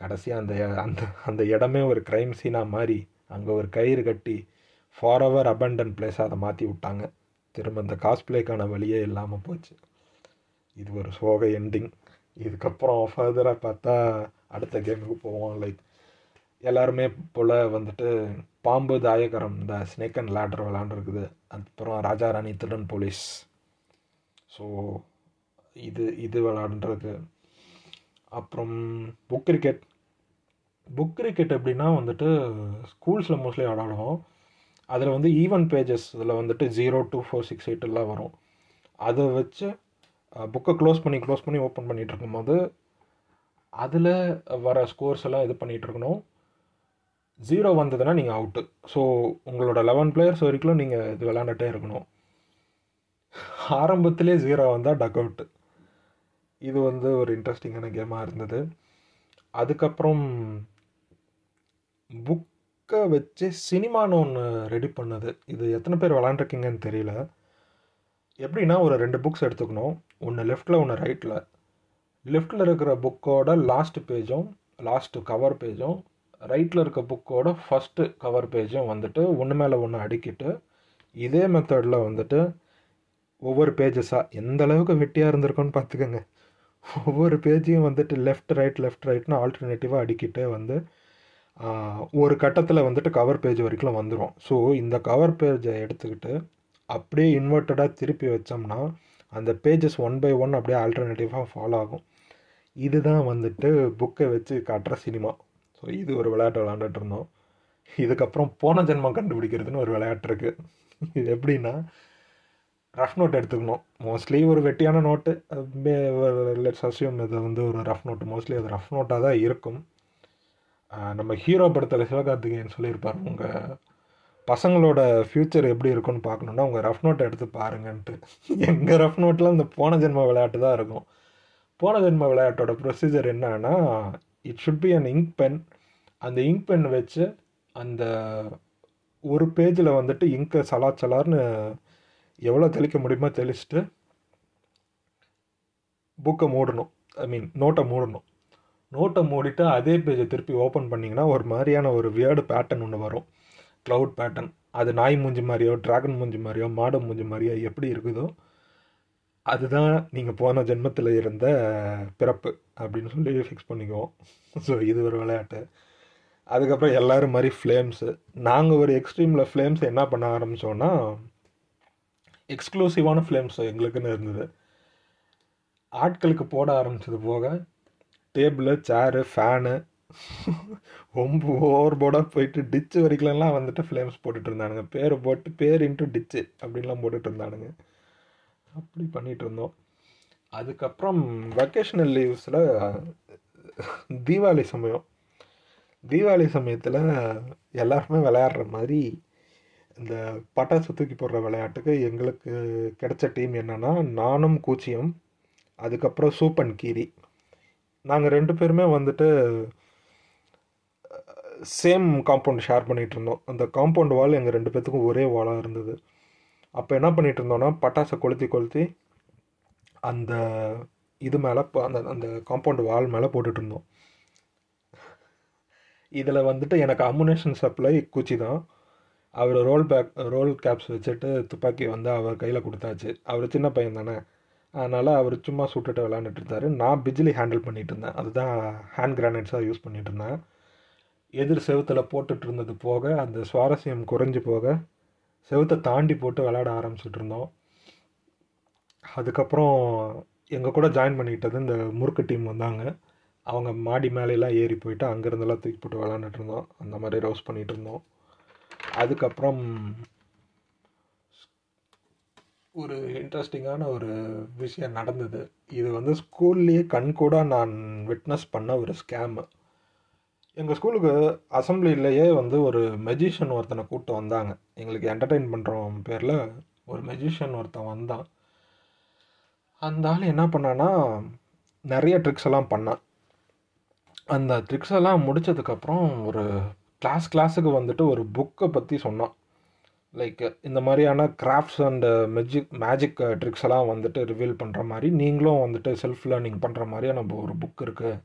கடைசியாக அந்த அந்த அந்த இடமே ஒரு க்ரைம் சீனாக மாறி அங்கே ஒரு கயிறு கட்டி ஃபார் அவர் அபண்டன் பிளேஸாக அதை மாற்றி விட்டாங்க. திரும்ப அந்த காஸ்ப்ளேக்கான வழியே இல்லாமல் போச்சு. இது ஒரு சோக எண்டிங். இதுக்கப்புறம் ஃபர்தராக பார்த்தா அடுத்த கேமுக்கு போவோம். லைக் எல்லாருமே போல் வந்துட்டு பாம்பு தாயகரம், இந்த ஸ்னேக் அண்ட் லேடர் விளாண்டுருக்குது. அதுக்கப்புறம் ராஜா ராணி திருடன் போலீஸ். ஸோ இது இது விளாண்டுருக்கு. அப்புறம் புக் கிரிக்கெட். புக் கிரிக்கெட் எப்படின்னா வந்துட்டு ஸ்கூல்ஸில் மோஸ்ட்லி விளாடுவோம். அதில் வந்து ஈவன் பேஜஸ் இதில் வந்துட்டு ஜீரோ டூ ஃபோர் சிக்ஸ் எயிட்டெல்லாம் வரும். அதை வச்சு புக்கை க்ளோஸ் பண்ணி க்ளோஸ் பண்ணி ஓப்பன் பண்ணிகிட்டு இருக்கும்போது அதில் வர ஸ்கோர்ஸ் எல்லாம் இது பண்ணிகிட்ருக்கணும். ஜீரோ வந்ததுன்னா நீங்கள் அவுட்டு. ஸோ உங்களோட லெவன் பிளேயர்ஸ் வரைக்கும் நீங்கள் இது விளாண்டுட்டே இருக்கணும். ஆரம்பத்திலே ஜீரோ வந்தால் டக் அவுட்டு. இது வந்து ஒரு இன்ட்ரெஸ்டிங்கான கேமாக இருந்தது. அதுக்கப்புறம் புக்கை வச்சு சினிமான்னு ஒன்று ரெடி பண்ணது. இது எத்தனை பேர் விளாண்டுருக்கீங்கன்னு தெரியல. எப்படின்னா ஒரு ரெண்டு புக்ஸ் எடுத்துக்கணும், ஒன்று லெஃப்டில் ஒன்று ரைட்டில். லெஃப்டில் இருக்கிற புக்கோட லாஸ்ட்டு பேஜும் லாஸ்ட்டு கவர் பேஜும், ரைட்டில் இருக்க புக்கோட ஃபஸ்ட்டு கவர் பேஜும் வந்துட்டு ஒன்று மேலே ஒன்று அடுக்கிட்டு இதே மெத்தடில் வந்துட்டு ஒவ்வொரு பேஜஸாக எந்த அளவுக்கு வெட்டியாக இருந்திருக்குன்னு பார்த்துக்கோங்க. ஒவ்வொரு பேஜையும் வந்துட்டு லெஃப்ட் ரைட் லெஃப்ட் ரைட்னு ஆல்டர்னேட்டிவாக அடுக்கிட்டு வந்து ஒரு கட்டத்தில் வந்துட்டு கவர் பேஜ் வரைக்கும் வந்துடும். ஸோ இந்த கவர் பேஜை எடுத்துக்கிட்டு அப்படியே இன்வெர்ட்டடாக திருப்பி வச்சோம்னா அந்த பேஜஸ் ஒன் பை ஒன் அப்படியே ஆல்டர்னேட்டிவாக ஃபாலோ ஆகும். இதுதான் வந்துட்டு புக்கை வச்சு காட்டுற சினிமா. ஸோ இது ஒரு விளையாட்டு விளையாண்டுட்டு இருந்தோம். இதுக்கப்புறம் போன ஜென்மம் கண்டுபிடிக்கிறதுன்னு ஒரு விளையாட்டு இருக்குது. இது எப்படின்னா, ரஃப் நோட் எடுத்துக்கணும். மோஸ்ட்லி ஒரு வெட்டியான நோட்டு, லெட்ஸ் அஸ்யூம் இது வந்து ஒரு ரஃப் நோட்டு, மோஸ்ட்லி அது ரஃப் நோட்டாக தான் இருக்கும். நம்ம ஹீரோ படத்தில் சிவகார்த்திகேயன் சொல்லியிருப்பார், உங்கள் பசங்களோட ஃப்யூச்சர் எப்படி இருக்குன்னு பார்க்கணுன்னா உங்கள் ரஃப் நோட்டை எடுத்து பாருங்கன்ட்டு. எங்கள் ரஃப் நோட்டில் இந்த போன ஜென்ம விளையாட்டு தான் இருக்கும். போன ஜென்ம விளையாட்டோட ப்ரொசீஜர் என்னன்னா, it should be an ink pen. அந்த இங்க் பென் வச்சு அந்த ஒரு பேஜில் வந்துட்டு இங்கை சலாச்சலார்னு எவ்வளோ தெளிக்க முடியுமோ தெளிச்சுட்டு புக்கை மூடணும், ஐ மீன் நோட்டை மூடணும். நோட்டை மூடிட்டு அதே பேஜை திருப்பி ஓப்பன் பண்ணிங்கன்னா ஒரு மாதிரியான ஒரு வியர்டு பேட்டர்ன் ஒன்று வரும், க்ளவுட் பேட்டர்ன். அது நாய் மூஞ்சி மாதிரியோ, ட்ராகன் மூஞ்சி மாதிரியோ, மாடு மூஞ்சி மாதிரியோ எப்படி இருக்குதோ அதுதான் நீங்கள் போன ஜென்மத்தில் இருந்த பிறப்பு அப்படின்னு சொல்லி ஃபிக்ஸ் பண்ணிக்குவோம். ஸோ இது ஒரு விளையாட்டு. அதுக்கப்புறம் எல்லோரும் மாதிரி ஃப்ளேம்ஸு. நாங்கள் ஒரு எக்ஸ்ட்ரீமில் ஃப்ளேம்ஸ் என்ன பண்ண ஆரம்பித்தோன்னா, எக்ஸ்க்ளூசிவான ஃப்ளேம்ஸ் எங்களுக்குன்னு இருந்தது. ஆட்களுக்கு போட ஆரம்பித்தது போக டேபிள், சேரு, ஃபேனு ரொம்ப ஓவர் போர்டாக போயிட்டு டிச்சு வரைக்கும்லாம் வந்துட்டு ஃப்ளேம்ஸ் போட்டுகிட்டு இருந்தானுங்க. பேரை போட்டு பேர் இன்ட்டு டிச்சு அப்படின்லாம் போட்டுகிட்டு இருந்தானுங்க. அப்படி பண்ணிகிட்டு இருந்தோம். அதுக்கப்புறம் வெக்கேஷனல் லீவ்ஸில் தீபாவளி சமயம், தீபாவளி சமயத்தில் எல்லாருமே விளையாடுற மாதிரி இந்த பட்டாசு தூக்கி போடுற விளையாட்டுக்கு எங்களுக்கு கிடைச்ச டீம் என்னென்னா, நானும் கூச்சியும் அதுக்கப்புறம் சூப்பன் கீரி. நாங்கள் ரெண்டு பேருமே வந்துட்டு சேம் காம்பவுண்ட் ஷேர் பண்ணிகிட்டு இருந்தோம். அந்த காம்பவுண்ட் வால் எங்கள் ரெண்டு பேர்த்துக்கும் ஒரே வாலாக இருந்தது. அப்போ என்ன பண்ணிகிட்டு இருந்தோன்னா, பட்டாசை கொளுத்தி கொளுத்தி அந்த இது மேலே, அந்த அந்த காம்பவுண்ட் வால் மேலே போட்டுட்ருந்தோம். இதில் வந்துட்டு எனக்கு அமுனேஷன் சப்ளை கூச்சி தான். Our roll back roll caps வச்சுட்டு துப்பாக்கி வந்து அவர் கையில் கொடுத்தாச்சு. அவர் சின்ன பையன் தானே, அதனால் அவர் சும்மா சுட்டுட்டு விளையாண்டுட்டு இருந்தார். நான் பிஜ்லி ஹேண்டில் பண்ணிகிட்டு இருந்தேன். அதுதான் ஹேண்ட் கிரானைட்ஸாக யூஸ் பண்ணிகிட்டு இருந்தேன். எதிர் செவுத்தில் போட்டுட்டு இருந்தது போக அந்த சுவாரஸ்யம் குறைஞ்சி போக செவுத்தை தாண்டி போட்டு விளையாட ஆரம்பிச்சுட்டு இருந்தோம். அதுக்கப்புறம் எங்கள் கூட ஜாயின் பண்ணிக்கிட்டது இந்த முறுக்கு டீம் வந்தாங்க. அவங்க மாடி மேலெலாம் ஏறி போயிட்டு அங்கேருந்தெல்லாம் தூக்கி போட்டு விளையாண்டுட்டு இருந்தோம். அந்த மாதிரி ரோஸ் பண்ணிகிட்டு இருந்தோம். அதுக்கப்புறம் ஒரு இன்ட்ரெஸ்டிங்கான ஒரு விஷயம் நடந்தது. இது வந்து ஸ்கூல்லேயே கண்கூடாக நான் விட்னஸ் பண்ண ஒரு ஸ்கேமு. எங்கள் ஸ்கூலுக்கு அசம்பிளிலேயே வந்து ஒரு மெஜிஷியன் ஒருத்தனை கூப்பிட்டு வந்தாங்க. எங்களுக்கு என்டர்டெயின் பண்ணுறவன் பேரில் ஒரு மெஜிஷியன் ஒருத்தன் வந்தான். அந்த ஆள் என்ன பண்ணான்னா, நிறைய ட்ரிக்ஸ் எல்லாம் பண்ணான். அந்த ட்ரிக்ஸ் எல்லாம் முடித்ததுக்கப்புறம் ஒரு கிளாஸ் கிளாஸுக்கு வந்துட்டு ஒரு புக்கை பற்றி சொன்னான். லைக் இந்த மாதிரியான crafts and magic magic tricks எல்லாம் வந்துட்டு ரிவீல் பண்ணுற மாதிரி நீங்களும் வந்துட்டு செல்ஃப் லேர்னிங் பண்ணுற மாதிரியே நம்ம ஒரு புக் இருக்குது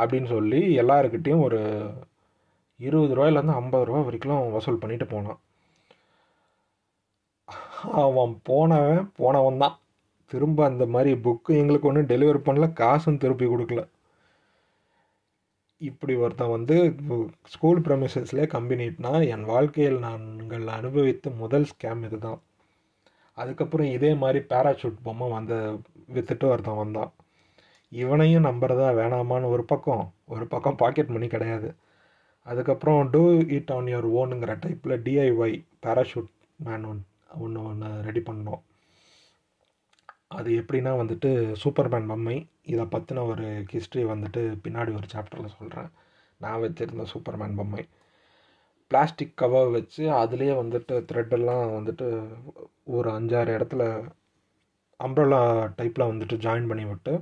அப்படின்னு சொல்லி எல்லாருக்கிட்டேயும் ஒரு இருபது ரூபாயிலேருந்து ஐம்பது ரூபா வரைக்கும் வசூல் பண்ணிட்டு போனான். அவன் போனவன் போனவன் தான் திரும்ப அந்த மாதிரி புக்கு எங்களுக்கு ஒன்றும் டெலிவரி பண்ணல, காசும் திருப்பி கொடுக்கல. இப்படி ஒருத்தன் வந்து ஸ்கூல் ப்ரமிசஸ்லேயே கம்பெனிட்னா என் வாழ்க்கையில் நாங்கள் அனுபவித்த முதல் ஸ்கேம் இது தான். அதுக்கப்புறம் இதே மாதிரி பேராஷூட் பொம்மை வந்து விற்றுட்டு ஒருத்தன் வந்தான். இவனையும் நம்புறதா வேணாமான்னு ஒரு பக்கம் ஒரு பக்கம் பாக்கெட் மணி கிடையாது. அதுக்கப்புறம் டூ இட் ஆன் யுவர் ஓனுங்கிற டைப்பில் டிஐஒய் பேராஷூட் மேன் ஒன் ஒன்று ஒன்று ரெடி பண்ணோம். அது எப்படின்னா வந்துட்டு சூப்பர்மேன் பொம்மை. இதை பற்றின ஒரு ஹிஸ்ட்ரி வந்துட்டு பின்னாடி ஒரு சாப்டரில் சொல்கிறேன். நான் வச்சுருந்தேன் சூப்பர்மேன் பொம்மை பிளாஸ்டிக் கவர் வச்சு அதுலேயே வந்துட்டு த்ரெட்டெல்லாம் வந்துட்டு ஒரு அஞ்சாறு இடத்துல அம்ப்ரலா டைப்பில் வந்துட்டு ஜாயின் பண்ணி விட்டு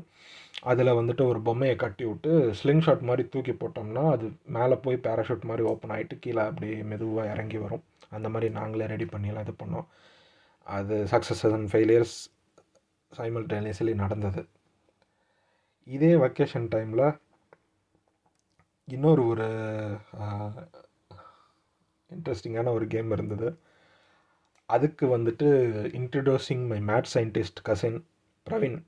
அதில் வந்துட்டு ஒரு பொம்மையை கட்டி விட்டு ஸ்லிங் ஷாட் மாதிரி தூக்கி போட்டோம்னா அது மேலே போய் பேராஷூட் மாதிரி ஓப்பன் ஆகிட்டு கீழே அப்படியே மெதுவாக இறங்கி வரும். அந்த மாதிரி நாங்களே ரெடி பண்ணிலாம் இது பண்ணோம். அது சக்ஸஸஸ் அண்ட் ஃபெயிலியர்ஸ் சைமல்டேனியஸ்லி நடந்தது. இதே வெக்கேஷன் டைமில் இன்னொரு ஒரு இன்ட்ரெஸ்டிங்கான ஒரு கேம் இருந்தது. அதுக்கு வந்துட்டு introducing my math scientist cousin Praveen.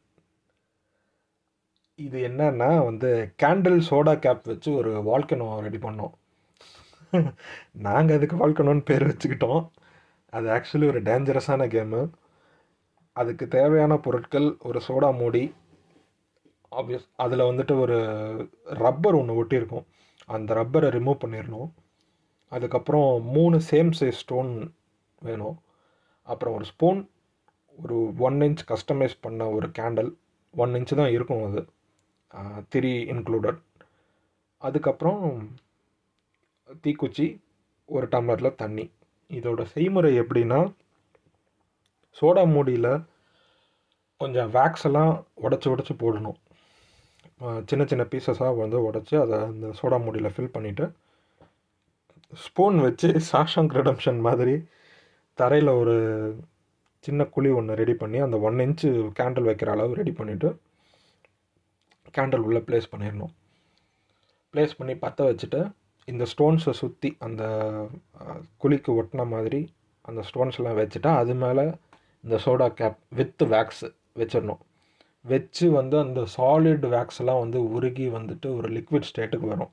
இது என்னன்னா வந்து கேண்டில் சோடா கேப் வச்சு ஒரு வால்கனோ ரெடி பண்ணோம். நாங்கள் அதுக்கு வால்கனோன்னு பேர் வச்சுக்கிட்டோம். அது ஆக்சுவலி ஒரு டேஞ்சரஸான கேமு. அதுக்கு தேவையான பொருட்கள் ஒரு சோடா மூடி, ஆப்வியஸ் அதில் வந்துட்டு ஒரு ரப்பர் ஒன்று ஒட்டியிருக்கும். அந்த ரப்பரை ரிமூவ் பண்ணிடணும். அதுக்கப்புறம் மூணு சேம் சைஸ் ஸ்டோன் வேணும். அப்புறம் ஒரு ஸ்பூன், ஒரு ஒன் இன்ச் கஸ்டமைஸ் பண்ண ஒரு கேண்டில், ஒன் இன்ச்சு தான் இருக்கும் அது, திரி இன்க்ளூடட். அதுக்கப்புறம் தீக்குச்சி, ஒரு டம்ளரில் தண்ணி. இதோட செய்முறை எப்படின்னா, சோடா மூடியில் கொஞ்சம் வேக்ஸ் எல்லாம் உடச்சி உடச்சி போடணும். சின்ன சின்ன பீசஸாக வந்து உடச்சி அதை அந்த சோடா மூடியில் ஃபில் பண்ணிவிட்டு ஸ்பூன் வச்சு ஷாஷாங்க் ரிடெம்ஷன் மாதிரி தரையில் ஒரு சின்ன குழி ஒன்று ரெடி பண்ணி அந்த ஒன் இன்ச்சு கேண்டில் வைக்கிற அளவு ரெடி பண்ணிவிட்டு கேண்டில் உள்ளே ப்ளேஸ் பண்ணிடணும். ப்ளேஸ் பண்ணி பற்ற வச்சுட்டு இந்த ஸ்டோன்ஸை சுற்றி அந்த குழிக்கு ஒட்டின மாதிரி அந்த ஸ்டோன்ஸ் எல்லாம் வச்சுட்டா அது மேலே இந்த சோடா கேப் வித் வேக்ஸ் வச்சிடணும். வச்சு வந்து அந்த சாலிட் வேக்ஸ் எல்லாம் வந்து உருகி வந்துட்டு ஒரு லிக்விட் ஸ்டேட்டுக்கு வரும்.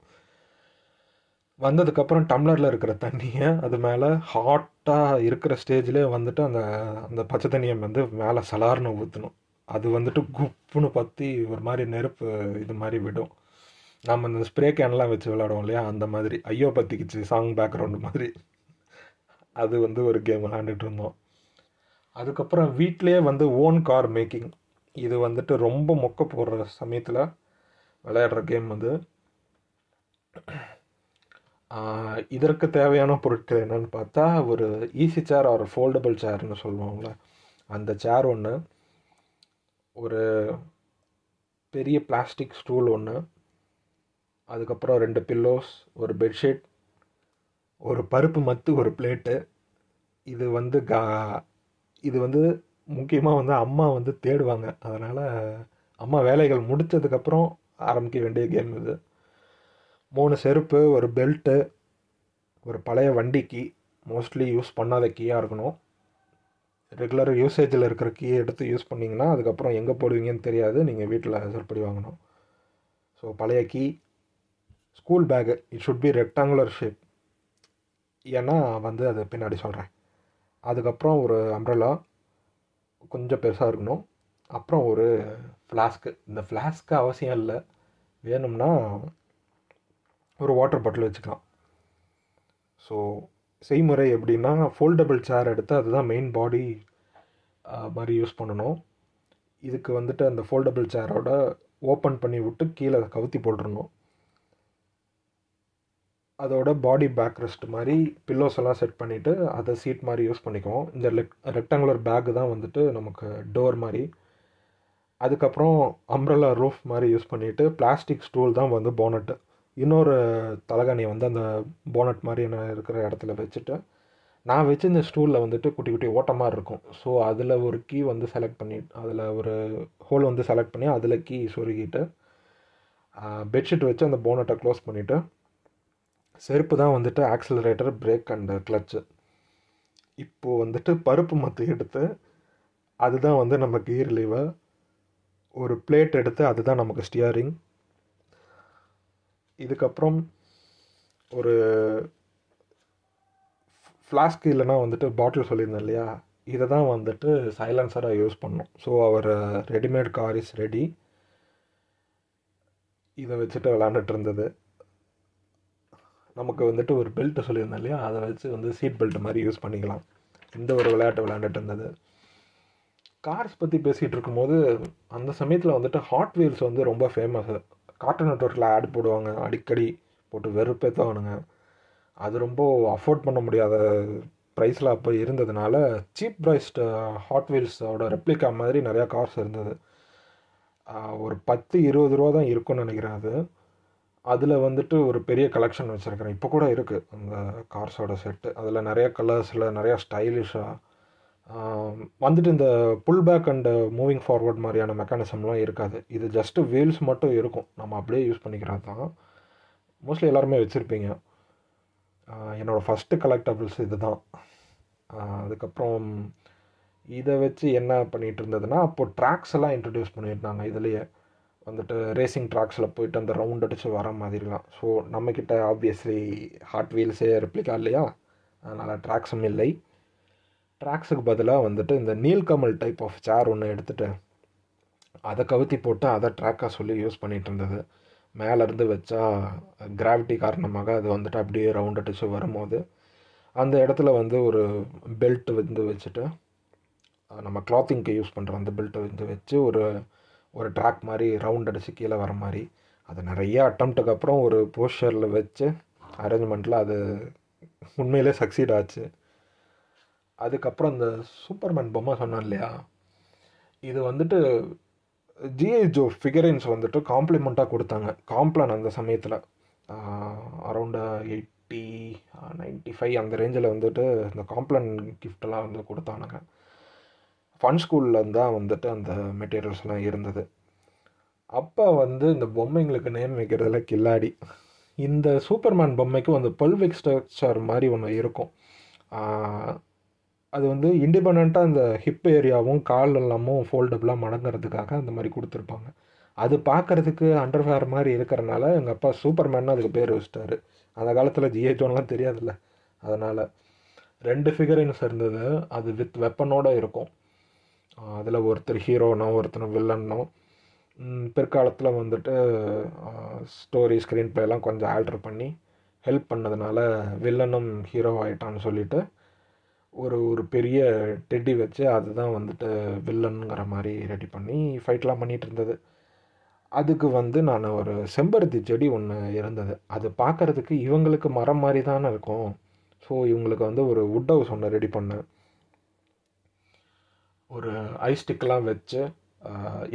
வந்ததுக்கப்புறம் டம்ளரில் இருக்கிற தண்ணியை அது மேலே ஹாட்டாக இருக்கிற ஸ்டேஜ்லேயே வந்துட்டு அந்த அந்த பச்சை தண்ணியை வந்து மேலே சலார்னு ஊற்றணும். அது வந்துட்டு குப்புன்னு பற்றி ஒரு மாதிரி நெருப்பு இது மாதிரி விடும். நம்ம இந்த ஸ்ப்ரே கேன்லாம் வச்சு விளையாடுவோம் இல்லையா, அந்த மாதிரி ஐயோ பற்றிக்கிச்சு சாங் பேக்ரவுண்டு மாதிரி அது வந்து ஒரு கேம் விளையாண்டுட்டு இருந்தோம். அதுக்கப்புறம் வீட்டிலே வந்து ஓன் கார் மேக்கிங், இது வந்துட்டு ரொம்ப மொக்க போடுற சமயத்தில் விளையாடுற கேம் அது. இதற்கு தேவையான பொருட்கள் என்னென்னு பார்த்தா, ஒரு ஈஸி சேர் ஒரு ஃபோல்டபுள் சேர்ன்னு சொல்லுவாங்களே அந்த சேர் ஒன்று, ஒரு பெரிய பிளாஸ்டிக் ஸ்டூல் ஒன்று, அதுக்கப்புறம் ரெண்டு பில்லோஸ், ஒரு பெட்ஷீட், ஒரு பருப்பு மத்து, ஒரு பிளேட்டு. இது வந்து கா இது வந்து முக்கியமாக வந்து அம்மா வந்து தேடுவாங்க, அதனால் அம்மா வேலைகள் முடித்ததுக்கப்புறம் ஆரம்பிக்க வேண்டிய கேம் இது. மூணு செருப்பு, ஒரு பெல்ட்டு, ஒரு பழைய வண்டிக்கு மோஸ்ட்லி யூஸ் பண்ணாத கீயாக இருக்கணும். ரெகுலர் யூசேஜில் இருக்கிற கீயை எடுத்து யூஸ் பண்ணிங்கன்னா அதுக்கப்புறம் எங்கே போடுவீங்கன்னு தெரியாது, நீங்கள் வீட்டில் செருப்படி வாங்கணும். ஸோ பழைய key, school bag, it should be rectangular shape, ஏன்னா வந்து அது பின்னாடி சொல்கிறேன். அதுக்கப்புறம் ஒரு அம்ப்ரெல்லா கொஞ்சம் பெருசாக இருக்கணும். அப்புறம் ஒரு ஃப்ளாஸ்க்கு, இந்த ஃப்ளாஸ்க்கு அவசியம் இல்லை, வேணும்னா ஒரு வாட்டர் பாட்டில் வச்சுக்கலாம். ஸோ செய்முறை எப்படின்னா, ஃபோல்டபுள் சேர் எடுத்து அதுதான் மெயின் பாடி மாதிரி யூஸ் பண்ணணும். இதுக்கு வந்துட்டு அந்த ஃபோல்டபுள் சேரோட ஓப்பன் பண்ணி விட்டு கீழே கவுத்தி போட்டுடணும். அதோட பாடி பேக் ரெஸ்ட் மாதிரி பில்லோஸ் எல்லாம் செட் பண்ணிவிட்டு அதை சீட் மாதிரி யூஸ் பண்ணிக்குவோம். இந்த லெக் ரெக்டாங்குலர் பேக்கு தான் வந்துட்டு நமக்கு டோர் மாதிரி. அதுக்கப்புறம் அம்ப்ரெல்லா ரூஃப் மாதிரி யூஸ் பண்ணிவிட்டு பிளாஸ்டிக் ஸ்டூல் தான் வந்து போனட்டு. இன்னொரு தலகாணியை வந்து அந்த போனட் மாதிரி நான் இருக்கிற இடத்துல வச்சுட்டு, நான் வச்சு இந்த ஸ்டூலில் வந்துட்டு குட்டி குட்டி ஓட்ட மாதிரி இருக்கும். ஸோ அதில் ஒரு கீ வந்து செலக்ட் பண்ணி, அதில் ஒரு ஹோல் வந்து செலக்ட் பண்ணி அதில் கீ சொருகிட்டு பெட்ஷீட் வச்சு அந்த போனட்டை க்ளோஸ் பண்ணிவிட்டு செருப்பு தான் வந்துட்டு ஆக்சிலரேட்டர், பிரேக் அண்டு கிளச்சு. இப்போது வந்துட்டு பருப்பு மத்து எடுத்து அதுதான் வந்து நம்ம கியர் லீவர், ஒரு பிளேட் எடுத்து அதுதான் நமக்கு ஸ்டியரிங். இதுக்கப்புறம் ஒரு ஃப்ளாஸ்க் இல்லைனா வந்துட்டு பாட்டில் சொல்லியிருந்தேன் இல்லையா, இதை தான் வந்துட்டு சைலன்சராக யூஸ் பண்ணோம். So our readymade car is ready, இதை வச்சுட்டு விளாண்டுட்டு இருந்தது. நமக்கு வந்துட்டு ஒரு பெல்ட்டு சொல்லியிருந்தேன் இல்லையா, அதை வச்சு வந்து சீட் பெல்ட் மாதிரி யூஸ் பண்ணிக்கலாம். இந்த ஒரு விளையாட்டு விளையாண்டுட்டு இருந்தது. கார்ஸ் பற்றி பேசிகிட்டு இருக்கும்போது அந்த சமயத்தில் வந்துட்டு ஹாட் வீல்ஸ் வந்து ரொம்ப ஃபேமஸு. கார்ட்டூன் நெட்வொர்க்கில் ஆட் போடுவாங்க, அடிக்கடி போட்டு வெறுப்பே தானுங்க. அது ரொம்ப அஃபோர்ட் பண்ண முடியாத ப்ரைஸில் அப்போ இருந்ததுனால சீப் ப்ரைஸ்டு ஹாட் வீல்ஸோட ரெப்ளிகா மாதிரி நிறையா கார்ஸ் இருந்தது. ஒரு பத்து இருபது ரூபா தான் இருக்கும்னு நினைக்கிறேன் அது. அதில் வந்துட்டு ஒரு பெரிய கலெக்ஷன் வச்சுருக்கிறேன், இப்போ கூட இருக்குது அந்த கார்ஸோட செட்டு. அதில் நிறையா கலர்ஸில் நிறையா ஸ்டைலிஷாக வந்துட்டு இந்த pull back and moving forward மாதிரியான மெக்கானிசம்லாம் இருக்காது, இது ஜஸ்ட்டு வீல்ஸ் மட்டும் இருக்கும், நம்ம அப்படியே யூஸ் பண்ணிக்கிறது தான். மோஸ்ட்லி எல்லாருமே வச்சுருப்பீங்க. என்னோடய ஃபஸ்ட்டு கலெக்டபிள்ஸ் இது தான். அதுக்கப்புறம் இதை வச்சு என்ன பண்ணிகிட்டு இருந்ததுன்னா, அப்போது ட்ராக்ஸ் எல்லாம் இன்ட்ரடியூஸ் பண்ணியிருந்தாங்க. இதுலேயே வந்துட்டு ரேசிங் ட்ராக்ஸில் போயிட்டு அந்த ரவுண்ட் அடித்து வர மாதிரிலாம். ஸோ நம்மக்கிட்ட ஆப்வியஸ்லி ஹாட் வீல்ஸே ரெப்ளிகா இல்லையா, அதனால் ட்ராக்ஸும் இல்லை. ட்ராக்ஸுக்கு பதிலாக வந்துட்டு இந்த நீல்கமல் டைப் ஆஃப் சேர் ஒன்று எடுத்துகிட்டு அதை கவுத்தி போட்டு அதை ட்ராக்காக சொல்லி யூஸ் பண்ணிகிட்டு இருந்தது. மேலேருந்து வச்சா கிராவிட்டி காரணமாக அது வந்துட்டு அப்படியே ரவுண்ட் அடிச்சு வரும்போது அந்த இடத்துல வந்து ஒரு பெல்ட்டு வந்து வச்சுட்டு நம்ம கிளாத்திங்க்கு யூஸ் பண்ணுற அந்த பெல்ட்டை வந்து வச்சு ஒரு ஒரு ட்ராக் மாதிரி ரவுண்ட் அடித்து கீழே வர மாதிரி அது நிறைய அட்டம்ப்ட்டுக்கு அப்புறம் ஒரு போஸ்டரில் வச்சு அரேஞ்ச்மெண்ட்டில் அது உண்மையிலே சக்சீட் ஆச்சு. அதுக்கப்புறம் இந்த சூப்பர்மேன் பொம்மை சொன்னோம் இல்லையா, இது வந்துட்டு ஜிஐ ஜோ ஃபிகரின்ஸ் வந்துட்டு காம்ப்ளிமெண்ட்டாக கொடுத்தாங்க காம்ப்ளான் அந்த சமயத்தில் அரௌண்டு எயிட்டி நைன்ட்டி ஃபைவ் அந்த ரேஞ்சில் வந்துட்டு இந்த காம்ப்ளான் கிஃப்டெல்லாம் வந்து கொடுத்தானுங்க. ஃபன் ஸ்கூல்லேருந்து தான் வந்துட்டு அந்த மெட்டீரியல்ஸ்லாம் இருந்தது. அப்போ வந்து இந்த பொம்மைங்களுக்கு நேம் வைக்கிறதுல கில்லாடி. இந்த சூப்பர்மேன் பொம்மைக்கும் அந்த பல்விக் ஸ்ட்ரக்சர் மாதிரி ஒன்று இருக்கும். அது வந்து இண்டிபெண்ட்டாக இந்த ஹிப் ஏரியாவும் கால் எல்லாமும் ஃபோல்டபுளாக மடங்கிறதுக்காக அந்த மாதிரி கொடுத்துருப்பாங்க. அது பார்க்குறதுக்கு அண்டர்வேர் மாதிரி இருக்கிறனால எங்கள் அப்பா சூப்பர்மேன் அதுக்கு பேர் வச்சிட்டாரு. அந்த காலத்தில் ஜிஹெச்ஓன்லாம் தெரியாதுல்ல, அதனால் ரெண்டு ஃபிகரின்ஸ் இருந்தது. அது வித் வெப்பனோடு இருக்கும். அதில் ஒருத்தர் ஹீரோனோ ஒருத்தர் வில்லன்னோ. பிற்காலத்தில் வந்துட்டு ஸ்டோரி ஸ்க்ரீன் ப்ளேலாம் கொஞ்சம் ஆல்ட்ரு பண்ணி ஹெல்ப் பண்ணதுனால வில்லனும் ஹீரோ ஆகிட்டான்னு சொல்லிவிட்டு ஒரு ஒரு பெரிய டெட்டி வச்சு அதுதான் வந்துட்டு வில்லனுங்கிற மாதிரி ரெடி பண்ணி ஃபைட்லாம் பண்ணிகிட்டு இருந்தது. அதுக்கு வந்து நான் ஒரு செம்பருத்தி செடி ஒன்று இருந்தது. அது பார்க்குறதுக்கு இவங்களுக்கு மரம் மாதிரி தானே இருக்கும். ஸோ இவங்களுக்கு வந்து ஒரு வுட் ஹவுஸ் ஒன்று ரெடி பண்ணேன். ஒரு ஐஸ்டிக்கெலாம் வச்சு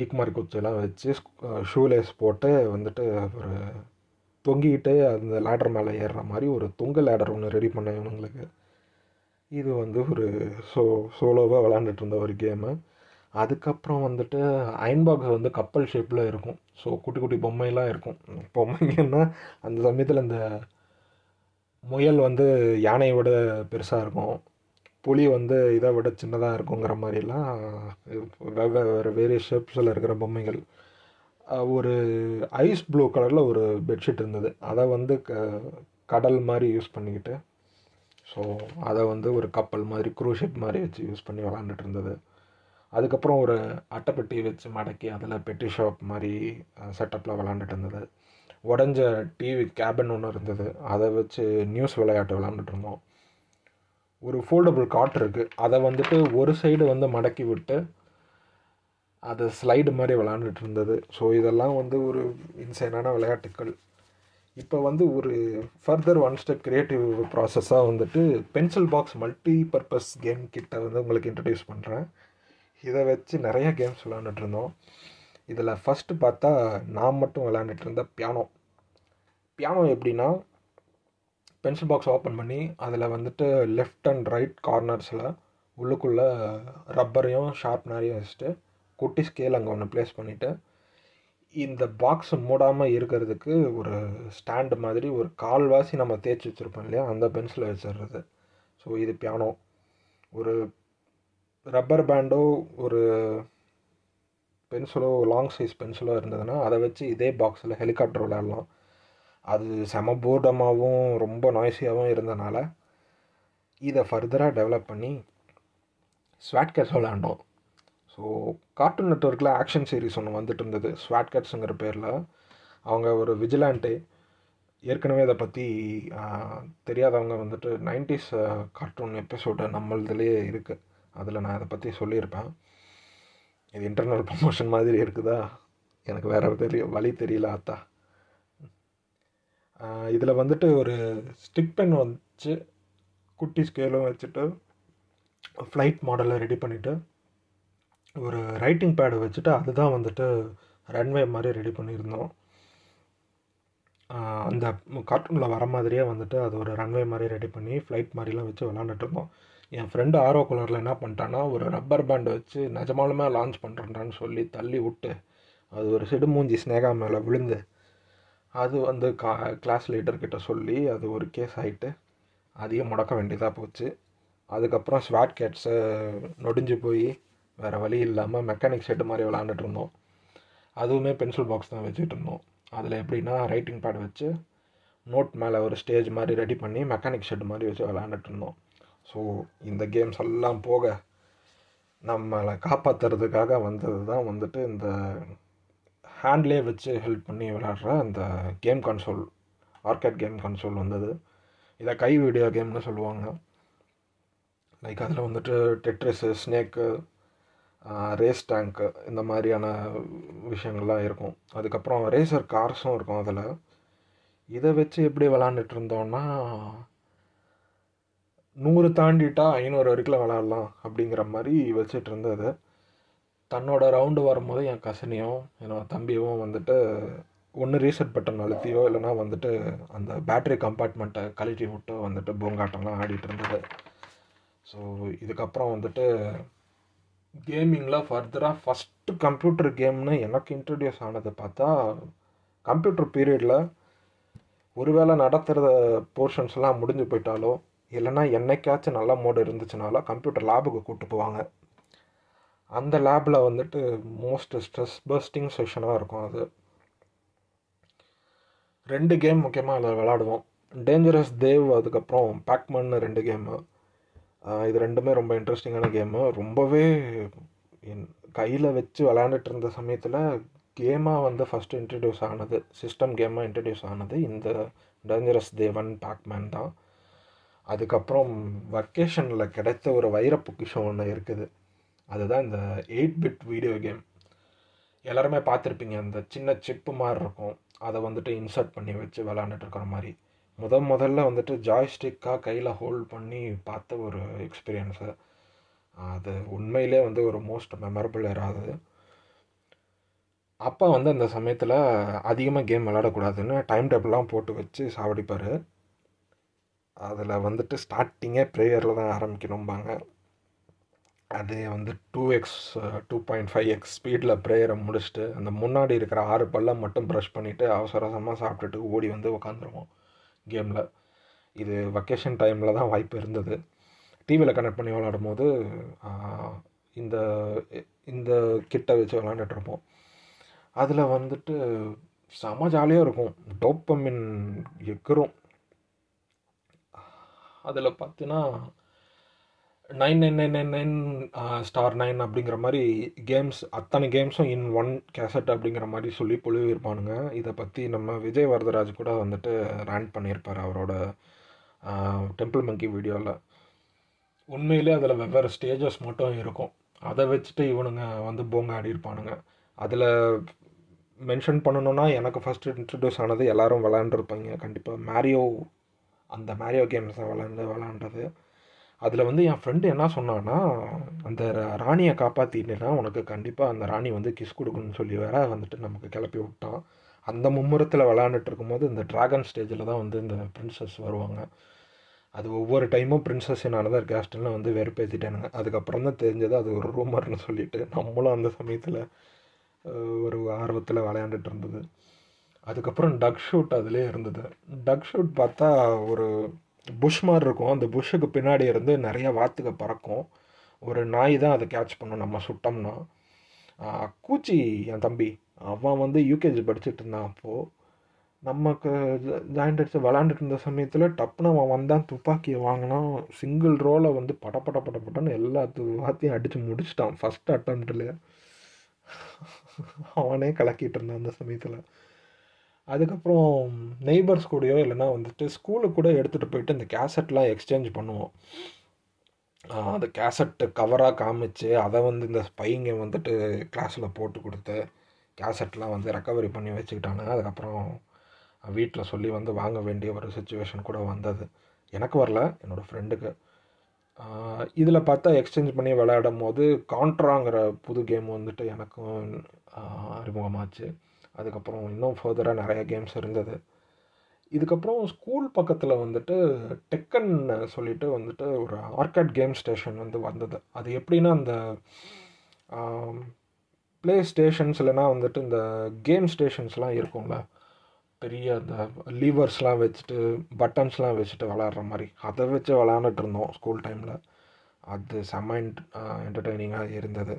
ஈக்மாரி குச்சிலாம் வச்சு ஷூலேஸ் போட்டு வந்துட்டு ஒரு தொங்கிக்கிட்டு அந்த லேடர் மேலே ஏறுற மாதிரி ஒரு தொங்கு லேடர் ஒன்று ரெடி பண்ணேன் இவங்களுக்கு. இது வந்து ஒரு சோ சோலோவாக விளாண்டுட்டு இருந்த ஒரு கேமு. அதுக்கப்புறம் வந்துட்டு அயன்பாக்ஸ் வந்து கப்பல் ஷேப்பில் இருக்கும். ஸோ குட்டி குட்டி பொம்மைலாம் இருக்கும். பொம்மைங்கன்னா அந்த சமயத்தில் இந்த முயல் வந்து யானையை விட பெருசாக இருக்கும், புலி வந்து இதை விட சின்னதாக இருக்குங்கிற மாதிரிலாம் வெவ்வேறு வேறு ஷேப்ஸில் இருக்கிற பொம்மைகள். ஒரு ஐஸ் ப்ளூ கலரில் ஒரு பெட்ஷீட் இருந்தது. அதை வந்து க கடல் மாதிரி யூஸ் பண்ணிக்கிட்டு ஸோ அதை வந்து ஒரு கப்பல் மாதிரி க்ரூஷிப் மாதிரி வச்சு யூஸ் பண்ணி விளாண்டுட்டு இருந்தது. அதுக்கப்புறம் ஒரு அட்டைப்பெட்டி வச்சு மடக்கி அதில் பெட்டி ஷாப் மாதிரி செட்டப்பில் விளாண்டுட்டு இருந்தது. உடஞ்ச டிவி கேபின் ஒன்று இருந்தது. அதை வச்சு நியூஸ் விளையாட்டு விளாண்டுட்டு இருந்தோம். ஒரு ஃபோல்டபுள் காட் இருக்குது. அதை வந்துட்டு ஒரு சைடு வந்து மடக்கி விட்டு அதை ஸ்லைடு மாதிரி விளாண்டுட்டு இருந்தது. ஸோ இதெல்லாம் வந்து ஒரு இன்சைனான விளையாட்டுக்கள். இப்போ வந்து ஒரு ஃபர்தர் ஒன் ஸ்டெப் க்ரியேட்டிவ் ப்ராசஸ்ஸாக வந்துட்டு pencil box multi purpose game கிட்ட வந்து உங்களுக்கு இன்ட்ரடியூஸ் பண்ணுறேன். இதை வச்சு நிறையா கேம்ஸ் விளாண்டுட்டு இருந்தோம். இதில் ஃபஸ்ட்டு பார்த்தா நான் மட்டும் விளாண்டுட்டு இருந்த பியானோ. பியானோ எப்படின்னா பென்சில் பாக்ஸ் ஓப்பன் பண்ணி அதில் வந்துட்டு லெஃப்ட் அண்ட் ரைட் கார்னர்ஸில் உள்ளுக்குள்ளே ரப்பரையும் ஷார்ப்னரையும் வச்சுட்டு குட்டி ஸ்கேல் அங்கே ஒன்று ப்ளேஸ் பண்ணிவிட்டு இந்த பாக்ஸ் மூடாமல் இருக்கிறதுக்கு ஒரு ஸ்டாண்டு மாதிரி ஒரு கால்வாசி நம்ம தேய்ச்சி வச்சுருப்போம் இல்லையா, அந்த பென்சிலை வச்சிடுறது. ஸோ இது பியானோ. ஒரு ரப்பர் பேண்டோ ஒரு பென்சிலோ லாங் சைஸ் பென்சிலோ இருந்ததுன்னா அதை வச்சு இதே பாக்ஸில் ஹெலிகாப்டர் விளையாடலாம். அது செம போர்டமாகவும் ரொம்ப நாய்ஸியாகவும் இருந்ததுனால இதை ஃபர்தராக டெவலப் பண்ணி ஸ்வாட் கேட்ஸ் விளையாண்டோம். ஸோ கார்ட்டூன் நெட்வொர்க்கில் ஆக்ஷன் சீரிஸ் ஒன்று வந்துட்டு இருந்தது ஸ்வாட் கேட்ஸுங்கிற பேரில். அவங்க ஒரு விஜிலாண்டே. ஏற்கனவே இதை பற்றி தெரியாதவங்க வந்துட்டு நைன்டிஸ் கார்ட்டூன் எபிசோடு நம்மளதுலேயே இருக்குது, அதில் நான் இதை பற்றி சொல்லியிருப்பேன். இது இன்டர்னல் ப்ரமோஷன் மாதிரி இருக்குதா, எனக்கு வேறு தெரிய வழி தெரியல அத்தா. இதில் வந்துட்டு ஒரு ஸ்டிக் பென் வச்சு குட்டி ஸ்கேலும் வச்சுட்டு ஃப்ளைட் மாடலை ரெடி பண்ணிவிட்டு ஒரு ரைட்டிங் பேடை வச்சுட்டு அதுதான் வந்துட்டு ரன்வே மாதிரி ரெடி பண்ணியிருந்தோம். அந்த கார்ட்டூனில் வர மாதிரியே வந்துட்டு அது ஒரு ரன்வே மாதிரி ரெடி பண்ணி ஃப்ளைட் மாதிரிலாம் வச்சு விளாண்டுட்டு இருந்தோம். என் ஃப்ரெண்டு ஆரோ கலரில் என்ன பண்ணிட்டான்னா ஒரு ரப்பர் பேண்டை வச்சு நிஜமாலுமே லான்ச் பண்ணுறேன்றான்னு சொல்லி தள்ளி விட்டு அது ஒரு சிடுமூஞ்சி ஸ்னேகா மேலே விழுந்து அது வந்து கா கிளாஸ் லீடர்கிட்ட சொல்லி அது ஒரு கேஸ் ஆகிட்டு அதையும் முடக்க வேண்டியதாக போச்சு. அதுக்கப்புறம் ஸ்வாட் கேட்ஸை நொடிஞ்சு போய் வேறு வழி இல்லாமல் மெக்கானிக் செட்டு மாதிரி விளாண்டுட்டு இருந்தோம். அதுவுமே பென்சில் பாக்ஸ் தான் வச்சுட்டு இருந்தோம். அதில் எப்படின்னா ரைட்டிங் பேட் வச்சு நோட் மேலே ஒரு ஸ்டேஜ் மாதிரி ரெடி பண்ணி மெக்கானிக் செட்டு மாதிரி வச்சு விளாண்டுட்டு இருந்தோம். ஸோ இந்த கேம்ஸ் எல்லாம் போக நம்மளை காப்பாற்றுறதுக்காக வந்தது தான் வந்துட்டு இந்த ஹேண்ட்லேயே வச்சு ஹெல்ப் பண்ணி விளையாடுற அந்த game console, arcade game console வந்தது. இதை கை வீடியோ கேம்னு சொல்லுவாங்க. லைக் அதில் வந்துட்டு டெட்ரிஸு, ஸ்னேக்கு, ரேஸ் டேங்க்கு, இந்த மாதிரியான விஷயங்கள்லாம் இருக்கும். அதுக்கப்புறம் ரேசர் கார்ஸும் இருக்கும் அதில். இதை வச்சு எப்படி விளாண்டுட்டு இருந்தோன்னா, நூறு தாண்டிட்டா ஐநூறு வரைக்கும் விளாட்லாம் அப்படிங்கிற மாதிரி வச்சுட்டு இருந்தது. தன்னோட ரவுண்டு வரும்போது என் கசினியும் என்னோட தம்பியும் வந்துட்டு ஒன்று ரீசெட் பட்டன் அழுத்தியோ இல்லைனா வந்துட்டு அந்த பேட்ரி கம்பார்ட்மெண்ட்டை கழட்டி விட்டு வந்துட்டு பூங்காட்டம்லாம் ஆடிட்டு இருந்தது. ஸோ இதுக்கப்புறம் வந்துட்டு கேமிங்கில் ஃபர்தராக ஃபஸ்ட்டு கம்ப்யூட்டர் கேம்னு எனக்கு இன்ட்ரடியூஸ் ஆனது பார்த்தா கம்ப்யூட்டர் பீரியடில். ஒருவேளை நடத்துகிற போர்ஷன்ஸ்லாம் முடிஞ்சு போயிட்டாலோ இல்லைனா என்னைக்காச்சும் நல்ல மோடு இருந்துச்சுனாலோ கம்ப்யூட்டர் லேபுக்கு கூப்பிட்டு போவாங்க. அந்த லேபில் வந்துட்டு மோஸ்ட் ஸ்ட்ரெஸ் பஸ்டிங் செஷனாக இருக்கும் அது. ரெண்டு கேம் முக்கியமாக அதில் விளாடுவோம், டேஞ்சரஸ் தேவ், அதுக்கப்புறம் பேக்மேன், ரெண்டு கேமு. இது ரெண்டுமே ரொம்ப இன்ட்ரெஸ்டிங்கான கேமு. ரொம்பவே என் கையில் வச்சு விளையாண்டுட்டு இருந்த சமயத்தில் கேமாக வந்து ஃபஸ்ட்டு இன்ட்ரடியூஸ் ஆனது, சிஸ்டம் கேமாக இன்ட்ரடியூஸ் ஆனது இந்த டேஞ்சரஸ் தேவன் பேக்மேன் தான். அதுக்கப்புறம் வெக்கேஷனில் கிடைத்த ஒரு வைரப்பொக்கிஷம் ஒன்று இருக்குது, அதுதான் இந்த எயிட் பிட் வீடியோ கேம். எல்லாருமே பார்த்துருப்பீங்க, அந்த சின்ன சிப்பு மாதிரி இருக்கும், அதை வந்துட்டு இன்சர்ட் பண்ணி வச்சு விளாண்டுட்டு இருக்கிற மாதிரி. முத முதல்ல வந்துட்டு ஜாய்ஸ்டிக்காக கையில் ஹோல்ட் பண்ணி பார்த்த ஒரு எக்ஸ்பீரியன்ஸு அது. உண்மையிலே வந்து ஒரு மோஸ்ட் மெமரபிள் ஆகாது. அப்பா வந்து அந்த சமயத்தில் அதிகமாக கேம் விளையாடக்கூடாதுன்னு டைம் டேபிள்லாம் போட்டு வச்சு சாவடிப்பார். அதில் வந்துட்டு ஸ்டார்டிங்கே ப்ரேயரில் தான் ஆரம்பிக்கணும்பாங்க. அது வந்து two x two point five x ஸ்பீடில் ப்ரேயரை முடிச்சுட்டு அந்த முன்னாடி இருக்கிற ஆறு பல்லை மட்டும் ப்ரஷ் பண்ணிவிட்டு அவசரமாக சாப்பிட்டுட்டு ஓடி வந்து உக்காந்துருவோம் கேமில். இது வெக்கேஷன் டைமில் தான் வாய்ப்பு இருந்தது. டிவியில் கனெக்ட் பண்ணி விளாடும் போது இந்த இந்த கிட்ட வச்சு விளாண்டுட்ருப்போம். அதில் வந்துட்டு செம ஜாலியாக இருக்கும், டோப்பமின் எக்குறும். அதில் பார்த்தீங்கன்னா nine nine nine nine nine star nine அப்படிங்கிற மாதிரி கேம்ஸ், அத்தனை கேம்ஸும் இன் ஒன் கேசட் அப்படிங்கிற மாதிரி சொல்லி பொழுவிருப்பானுங்க. இதை பற்றி நம்ம விஜய் வரதராஜ் கூட வந்துட்டு ரேண்ட் பண்ணியிருப்பார் அவரோட டெம்பிள் மங்கி வீடியோவில். உண்மையிலே அதில் வெவ்வேறு ஸ்டேஜஸ் மட்டும் இருக்கும், அதை வச்சுட்டு இவனுங்க வந்து போங்க ஆடியிருப்பானுங்க. அதில் மென்ஷன் பண்ணணுன்னா எனக்கு ஃபஸ்ட்டு இன்ட்ரடியூஸ் ஆனது, எல்லோரும் விளாண்டுருப்பாங்க கண்டிப்பாக, மேரியோ. அந்த மேரியோ கேம்ஸ் தான் விளாண்டு விளாண்டது. அதில் வந்து என் ஃப்ரெண்டு என்ன சொன்னான்னா, அந்த ராணியை காப்பாற்றினா உனக்கு கண்டிப்பாக அந்த ராணி வந்து கிஸ் கொடுக்கணும்னு சொல்லி வேற வந்துட்டு நமக்கு கிளப்பி விட்டான். அந்த மும்முரத்தில் விளாண்டுட்டு இருக்கும்போது இந்த ட்ராகன் ஸ்டேஜில் தான் வந்து இந்த பிரின்சஸ் வருவாங்க. அது ஒவ்வொரு டைமும் பிரின்சஸ்னாலதான் கேஸ்டெல்லாம் வந்து வெறுப்பேற்றிட்டானுங்க. அதுக்கப்புறம் தான் தெரிஞ்சது அது ஒரு ரூமர்னு சொல்லிட்டு நம்மளும் அந்த சமயத்தில் ஒரு ஆர்வத்தில் விளையாண்டுட்டு இருந்தது. அதுக்கப்புறம் டக் ஷூட் அதுலேயே இருந்தது. டக் ஷூட் பார்த்தா ஒரு புஷ் மாதிரி இருக்கும், அந்த புஷ்ஷுக்கு பின்னாடி இருந்து நிறையா வாத்துக்கு பறக்கும், ஒரு நாய் தான் அதை கேட்ச் பண்ணும் நம்ம சுட்டோம்னா. கூச்சி என் தம்பி, அவன் வந்து யூகேஜி படிச்சுட்டு இருந்தான் அப்போது. நமக்கு ஜாயிண்ட் அடிச்சு விளாண்டுட்டு இருந்த சமயத்தில் டப்புன்னு அவன் வந்தான், துப்பாக்கியை வாங்கினான், சிங்கிள் ரோலை வந்து பட பட பட பட்டன்னு எல்லாத்து வாத்தையும் அடித்து முடிச்சிட்டான் ஃபஸ்ட் அட்டம்ப்டில். அவனே கலக்கிட்டு இருந்தான் அந்த சமயத்தில். அதுக்கப்புறம் நெய்பர்ஸ் கூடயோ இல்லைனா வந்துட்டு ஸ்கூலுக்கு கூட எடுத்துகிட்டு போயிட்டு இந்த கேசட்லாம் எக்ஸ்சேஞ்ச் பண்ணுவோம். அந்த கேசட்டு கவராக காமிச்சு அதை வந்து இந்த ஸ்பைங்க வந்துட்டு கிளாஸில் போட்டு கொடுத்து கேசட்லாம் வந்து ரெக்கவரி பண்ணி வச்சுக்கிட்டாங்க. அதுக்கப்புறம் வீட்டில் சொல்லி வந்து வாங்க வேண்டிய ஒரு சுச்சுவேஷன் கூட வந்தது. எனக்கு வரல, என்னோடய ஃப்ரெண்டுக்கு. இதில் பார்த்தா எக்ஸ்சேஞ்ச் பண்ணி விளையாடும் போது கான்ட்ராங்கிற புது கேம் வந்துட்டு எனக்கும் அறிமுகமாச்சு. அதுக்கப்புறம் இன்னும் ஃபர்தராக நிறையா கேம்ஸ் இருந்தது. இதுக்கப்புறம் ஸ்கூல் பக்கத்தில் வந்துட்டு டெக்கன் சொல்லிட்டு வந்துட்டு ஒரு ஆர்கேட் கேம் ஸ்டேஷன் வந்து வந்தது. அது எப்படின்னா அந்த ப்ளே ஸ்டேஷன்ஸ்லனா வந்துட்டு இந்த கேம் ஸ்டேஷன்ஸ்லாம் இருக்கும்ல, பெரிய அந்த லீவர்ஸ்லாம் வச்சுட்டு பட்டன்ஸ்லாம் வச்சுட்டு விளாட்ற மாதிரி, அதை வச்சு விளாண்டுட்டு இருந்தோம் ஸ்கூல் டைமில். அது செம்ம என்டர்டெய்னிங்காக இருந்தது.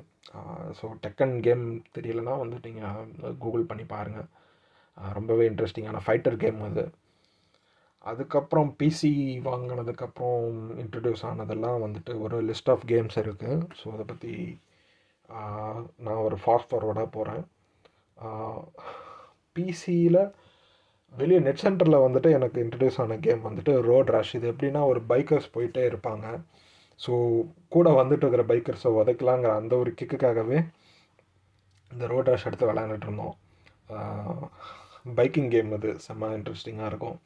ஸோ டெக்கன் கேம் தெரியலனா வந்து நீங்கள் கூகுள் பண்ணி பாருங்கள், ரொம்பவே இன்ட்ரெஸ்டிங்கான ஃபைட்டர் கேம் அது. அதுக்கப்புறம் பிசி வாங்கினதுக்கப்புறம் இன்ட்ரடியூஸ் ஆனதெல்லாம் வந்துட்டு ஒரு லிஸ்ட் ஆஃப் கேம்ஸ் இருக்குது. ஸோ அதை பற்றி நான் ஒரு ஃபாஸ்ட் ஃபார்வர்டாக போகிறேன். பிசியில் வெளியே நெட் சென்டரில் வந்துட்டு எனக்கு இன்ட்ரடியூஸ் ஆன கேம் வந்துட்டு ரோட் ரஷ். இது எப்படின்னா ஒரு பைக்கர்ஸ் போயிட்டே இருப்பாங்க, ஸோ கூட வந்துட்டு இருக்கிற பைக்கர்ஸை உதைக்கலாங்கிற அந்த ஒரு கிக்குக்காகவே இந்த ரோட் ரஷ் எடுத்து விளையாண்டுட்ருந்தோம். பைக்கிங் கேம் இது செம்ம இன்ட்ரெஸ்டிங்காக இருக்கும்.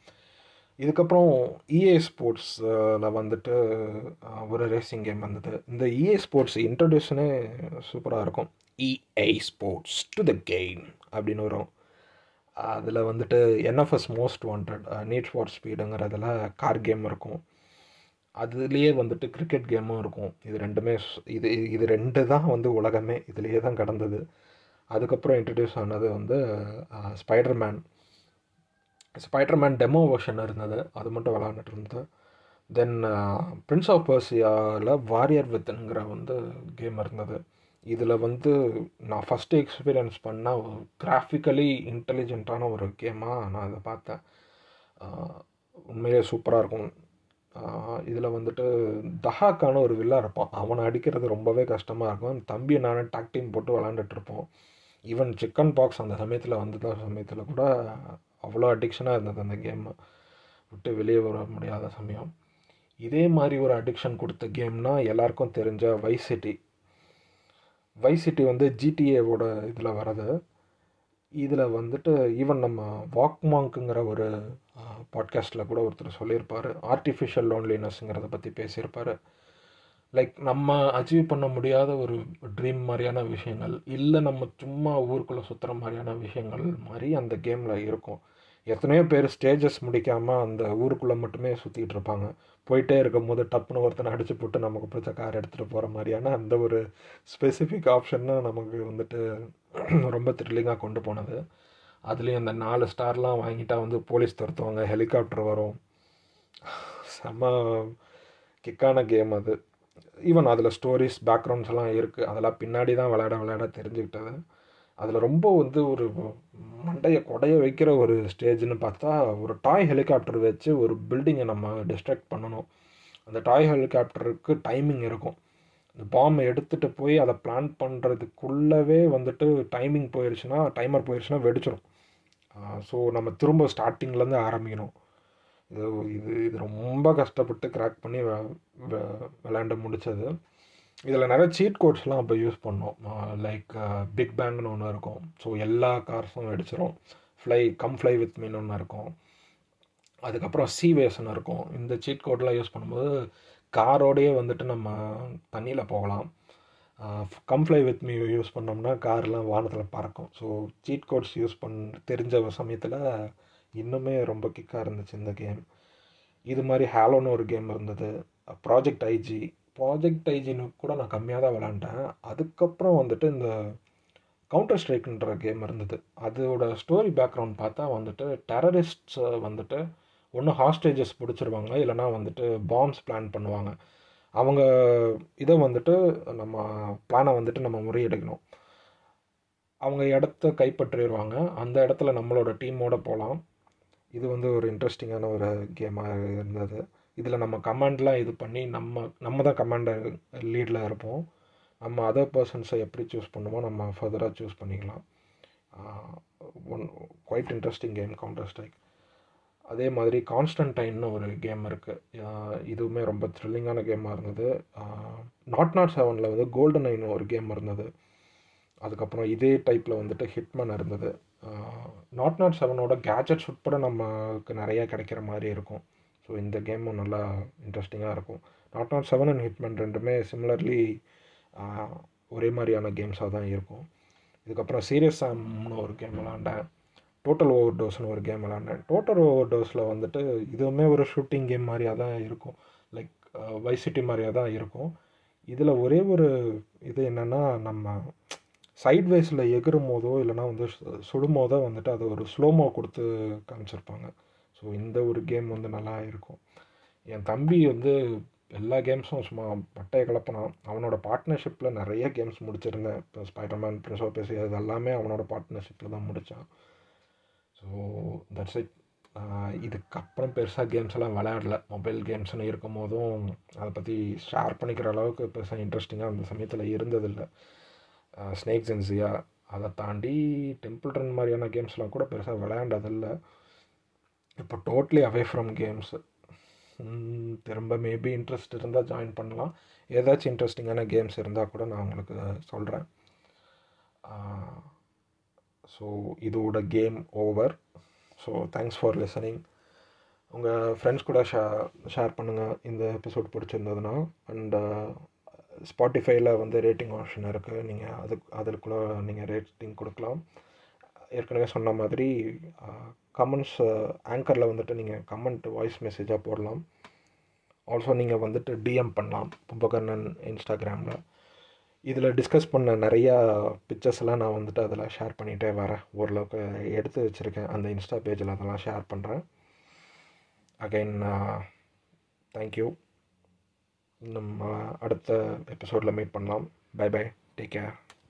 இதுக்கப்புறம் இஏ ஸ்போர்ட்ஸில் வந்துட்டு ஒரு ரேசிங் கேம் வந்தது. இந்த இஏ ஸ்போர்ட்ஸ் இன்ட்ரடியூஷனே சூப்பராக இருக்கும். EA sports to the game அப்படின்னு வரும். அதில் வந்துட்டு NFS most wanted NEET for ஸ்பீடுங்கிறதுல கார் கேம் இருக்கும். அதுலேயே வந்துட்டு கிரிக்கெட் கேமும் இருக்கும். இது ரெண்டுமே இது இது ரெண்டு தான் வந்து உலகமே இதுலேயே தான் கடந்தது. அதுக்கப்புறம் இன்ட்ரடியூஸ் ஆனது வந்து spider man. Spider man demo version இருந்தது, அது மட்டும் விளையாண்டுட்டு இருந்தது. தென் பிரின்ஸ் ஆஃப் பர்சியாவில் வாரியர் வித்ங்கிற வந்து கேம் இருந்தது. இதில் வந்து நான் ஃபஸ்ட்டு எக்ஸ்பீரியன்ஸ் பண்ணால் ஒரு கிராஃபிக்கலி இன்டெலிஜென்ட்டான ஒரு கேமாக நான் இதை பார்த்தேன். உண்மையிலே சூப்பராக இருக்கும். இதில் வந்துட்டு தஹாக்கான ஒரு வில்லா இருப்பான், அவனை அடிக்கிறது ரொம்பவே கஷ்டமாக இருக்கும். தம்பி நானே டாக் டீம் போட்டு விளாண்டுட்ருப்போம். ஈவன் சிக்கன் பாக்ஸ் அந்த சமயத்தில் வந்துட்ட சமயத்தில் கூட அவ்வளோ அடிக்ஷனாக இருந்தது. அந்த கேமை விட்டு வெளியே வர முடியாத சமயம். இதே மாதிரி ஒரு அடிக்ஷன் கொடுத்த கேம்னால் எல்லாருக்கும் தெரிஞ்ச வை சிட்டி. வை சிட்டி வந்து ஜிடிஏவோட இதில் வர்றது. இதில் வந்துட்டு ஈவன் நம்ம வாக்மாங்க்குங்கிற ஒரு பாட்காஸ்ட்டில் கூட ஒருத்தர் சொல்லியிருப்பார், ஆர்டிஃபிஷியல் லோன்லினஸ்ங்கிறத பற்றி பேசியிருப்பார். லைக் நம்ம அச்சீவ் பண்ண முடியாத ஒரு ட்ரீம் மாதிரியான விஷயங்கள், இல்லை நம்ம சும்மா ஊருக்குள்ளே சுற்றுற மாதிரியான விஷயங்கள் மாதிரி அந்த கேமில் இருக்கும். எத்தனையோ பேர் ஸ்டேஜஸ் முடிக்காமல் அந்த ஊருக்குள்ளே மட்டுமே சுற்றிக்கிட்டு இருப்பாங்க. போயிட்டே இருக்கும் போது டப்புன்னு ஒருத்தனை அடித்து போட்டு நமக்கு பிடிச்ச கார் எடுத்துகிட்டு போகிற மாதிரியான அந்த ஒரு ஸ்பெசிஃபிக் ஆப்ஷன்னு நமக்கு வந்துட்டு ரொம்ப த்ரில்லிங்காக கொண்டு போனது. அதுலேயும் அந்த நாலு ஸ்டார்லாம் வாங்கிட்டா வந்து போலீஸ் துரத்துவாங்க, ஹெலிகாப்டர் வரும். செம கிக்கான கேம் அது. ஈவன் அதில் ஸ்டோரிஸ் பேக்ரவுண்ட்ஸ் எல்லாம் இருக்குது. அதெல்லாம் பின்னாடி தான் விளையாட விளையாட தெரிஞ்சுக்கிட்டது. அதில் ரொம்ப வந்து ஒரு மண்டையை கொடைய வைக்கிற ஒரு ஸ்டேஜ்னு பார்த்தா, ஒரு டாய் ஹெலிகாப்டர் வச்சு ஒரு பில்டிங்கை நம்ம டிஸ்ட்ராக்ட் பண்ணணும். அந்த டாய் ஹெலிகாப்டருக்கு டைமிங் இருக்கும். இந்த பாம்பை எடுத்துகிட்டு போய் அதை பிளான் பண்ணுறதுக்குள்ளவே வந்துட்டு டைமிங் போயிடுச்சுன்னா டைமர் போயிடுச்சுன்னா வெடிச்சிடும். ஸோ நம்ம திரும்ப ஸ்டார்டிங்லேருந்து ஆரம்பிக்கணும். இது இது இது ரொம்ப கஷ்டப்பட்டு கிராக் பண்ணி விளையாண்டு முடித்தது. இதில் நிறைய சீட் கோட்ஸ்லாம் அப்போ யூஸ் பண்ணோம். லைக் பிக் பேங்னு ஒன்று இருக்கும், ஸோ எல்லா கார்ஸும் வெடிச்சிடும். Fly come fly with me ஒன்று இருக்கும். அதுக்கப்புறம் சீ வேஸ்ன்னு இருக்கும். இந்த சீட் கோட்லாம் யூஸ் பண்ணும்போது காரோடையே வந்துட்டு நம்ம தண்ணியில் போகலாம். Come fly with me use பண்ணோம்னா கார்லாம் வானத்தில் பறக்கும். ஸோ சீட் கோட்ஸ் யூஸ் பண்ண தெரிஞ்ச சமயத்தில் இன்னுமே ரொம்ப கிக்காக இருந்துச்சு இந்த கேம். இது மாதிரி ஹாலோன்னு ஒரு கேம் இருந்தது. ப்ராஜெக்ட் ஐஜி ப்ராஜெக்ட் ஐஜின்னு கூட நான் கம்மியாக தான் விளாண்டேன். அதுக்கப்புறம் வந்துட்டு இந்த கவுண்டர் ஸ்ட்ரைக்குன்ற கேம் இருந்தது. அதோட ஸ்டோரி பேக்ரவுண்ட் பார்த்தா வந்துட்டு டெரரிஸ்ட்ஸை வந்துட்டு ஒன்று ஹாஸ்டேஜஸ் பிடிச்சிருவாங்க, இல்லைனா வந்துட்டு பாம்ஸ் பிளான் பண்ணுவாங்க. அவங்க இதை வந்துட்டு நம்ம பிளானை வந்துட்டு நம்ம முறியடிக்கணும். அவங்க இடத்த கைப்பற்றிடுவாங்க. அந்த இடத்துல நம்மளோட டீமோடு போகலாம். இது வந்து ஒரு இன்ட்ரெஸ்டிங்கான ஒரு கேமாக இருந்தது. இதில் நம்ம கமாண்ட்லாம் இது பண்ணி நம்ம நம்ம தான் கமாண்டர் லீடில் இருப்போம். நம்ம அதர் பர்சன்ஸை எப்படி சூஸ் பண்ணுமோ நம்ம ஃபர்தராக சூஸ் பண்ணிக்கலாம். One quite interesting game counter strike. அதே மாதிரி கான்ஸ்டன்டைன்னு ஒரு கேம் இருக்குது. இதுவுமே ரொம்ப த்ரில்லிங்கான கேமாக இருந்தது. நாட் ஓன் செவனில் வந்து கோல்டன் ஐன்னு ஒரு கேம் இருந்தது. அதுக்கப்புறம் இதே டைப்பில் வந்துட்டு ஹிட்மென் இருந்தது. நாட் ஓன் செவனோட கேஜெட்ஸ் உட்பட நமக்கு நிறையா கிடைக்கிற மாதிரி இருக்கும். ஸோ இந்த கேமும் நல்லா இன்ட்ரெஸ்டிங்காக இருக்கும். Not one seven and Hitman ரெண்டுமே சிமிலர்லி ஒரே மாதிரியான கேம்ஸாக தான் இருக்கும். இதுக்கப்புறம் சீரியஸ் சாம்னு ஒரு கேம் விளாண்டேன். டோட்டல் ஓவர் டோஸ்னு ஒரு கேம் விளாண்டேன். டோட்டல் ஓவர் டோஸில் வந்துட்டு இதுவுமே ஒரு ஷூட்டிங் கேம் மாதிரியாக தான் இருக்கும். லைக் வை சிட்டி மாதிரியாக தான் இருக்கும். இதில் ஒரே ஒரு இது என்னென்னா, நம்ம சைட் வைஸில் எகிரும் போதோ இல்லைனா வந்து சுடும் போதோ வந்துட்டு அதை ஒரு ஸ்லோமோ கொடுத்து காமிச்சிருப்பாங்க. ஸோ இந்த ஒரு கேம் வந்து நல்லா இருக்கும். என் தம்பி வந்து எல்லா கேம்ஸும் சும்மா பட்டையை கலப்பினான். அவனோட பார்ட்னர்ஷிப்பில் நிறைய கேம்ஸ் முடிச்சிருந்தேன். இப்போ spider man, Prince of Persia, இது எல்லாமே அவனோட பார்ட்னர்ஷிப்பில் தான் முடித்தான். So that's it. இதுக்கப்புறம் பெருசாக கேம்ஸ் எல்லாம் விளையாடல. மொபைல் கேம்ஸ்னு இருக்கும் போதும் அதை பற்றி ஷேர் பண்ணிக்கிற அளவுக்கு பெருசாக இன்ட்ரெஸ்டிங்காக அந்த சமயத்தில் இருந்ததில்லை. ஸ்னேக்ஸ் அண்ட் ஜியா, அதை தாண்டி டெம்பிள் ரன் மாதிரியான கேம்ஸ்லாம் கூட பெருசாக விளையாண்டதில்லை. இப்போ டோட்டலி அவே ஃப்ரம் கேம்ஸு. திரும்ப மேபி இன்ட்ரெஸ்ட் இருந்தால் ஜாயின் பண்ணலாம். ஏதாச்சும் இன்ட்ரெஸ்டிங்கான கேம்ஸ் இருந்தால் கூட நான் உங்களுக்கு சொல்கிறேன். ஸோ இதோட game over. So thanks for listening. உங்கள் ஃப்ரெண்ட்ஸ் கூட ஷே ஷேர் பண்ணுங்கள் இந்த எபிசோட் பிடிச்சிருந்ததுன்னா. அண்ட் ஸ்பாட்டிஃபைல வந்து ரேட்டிங் ஆப்ஷன் இருக்குது, நீங்கள் அது அதுக்குள்ளே நீங்கள் ரேட்டிங் கொடுக்கலாம். ஏற்கனவே சொன்ன மாதிரி கமெண்ட்ஸ் ஆங்கரில் வந்துட்டு நீங்கள் கமெண்ட் வாய்ஸ் மெசேஜாக போடலாம். ஆல்சோ நீங்கள் வந்துட்டு டிஎம் பண்ணலாம் கும்பகர்ணன் இன்ஸ்டாகிராமில். இதில் டிஸ்கஸ் பண்ண நிறையா பிக்சர்ஸ்லாம் நான் வந்துட்டு அதில் ஷேர் பண்ணிகிட்டே வரேன். ஓரளவுக்கு எடுத்து வச்சுருக்கேன் அந்த இன்ஸ்டா பேஜில், அதெல்லாம் ஷேர் பண்ணுறேன். Again thank you. நம்ம அடுத்த எபிசோடில் மீட் பண்ணலாம். Bye bye, take care.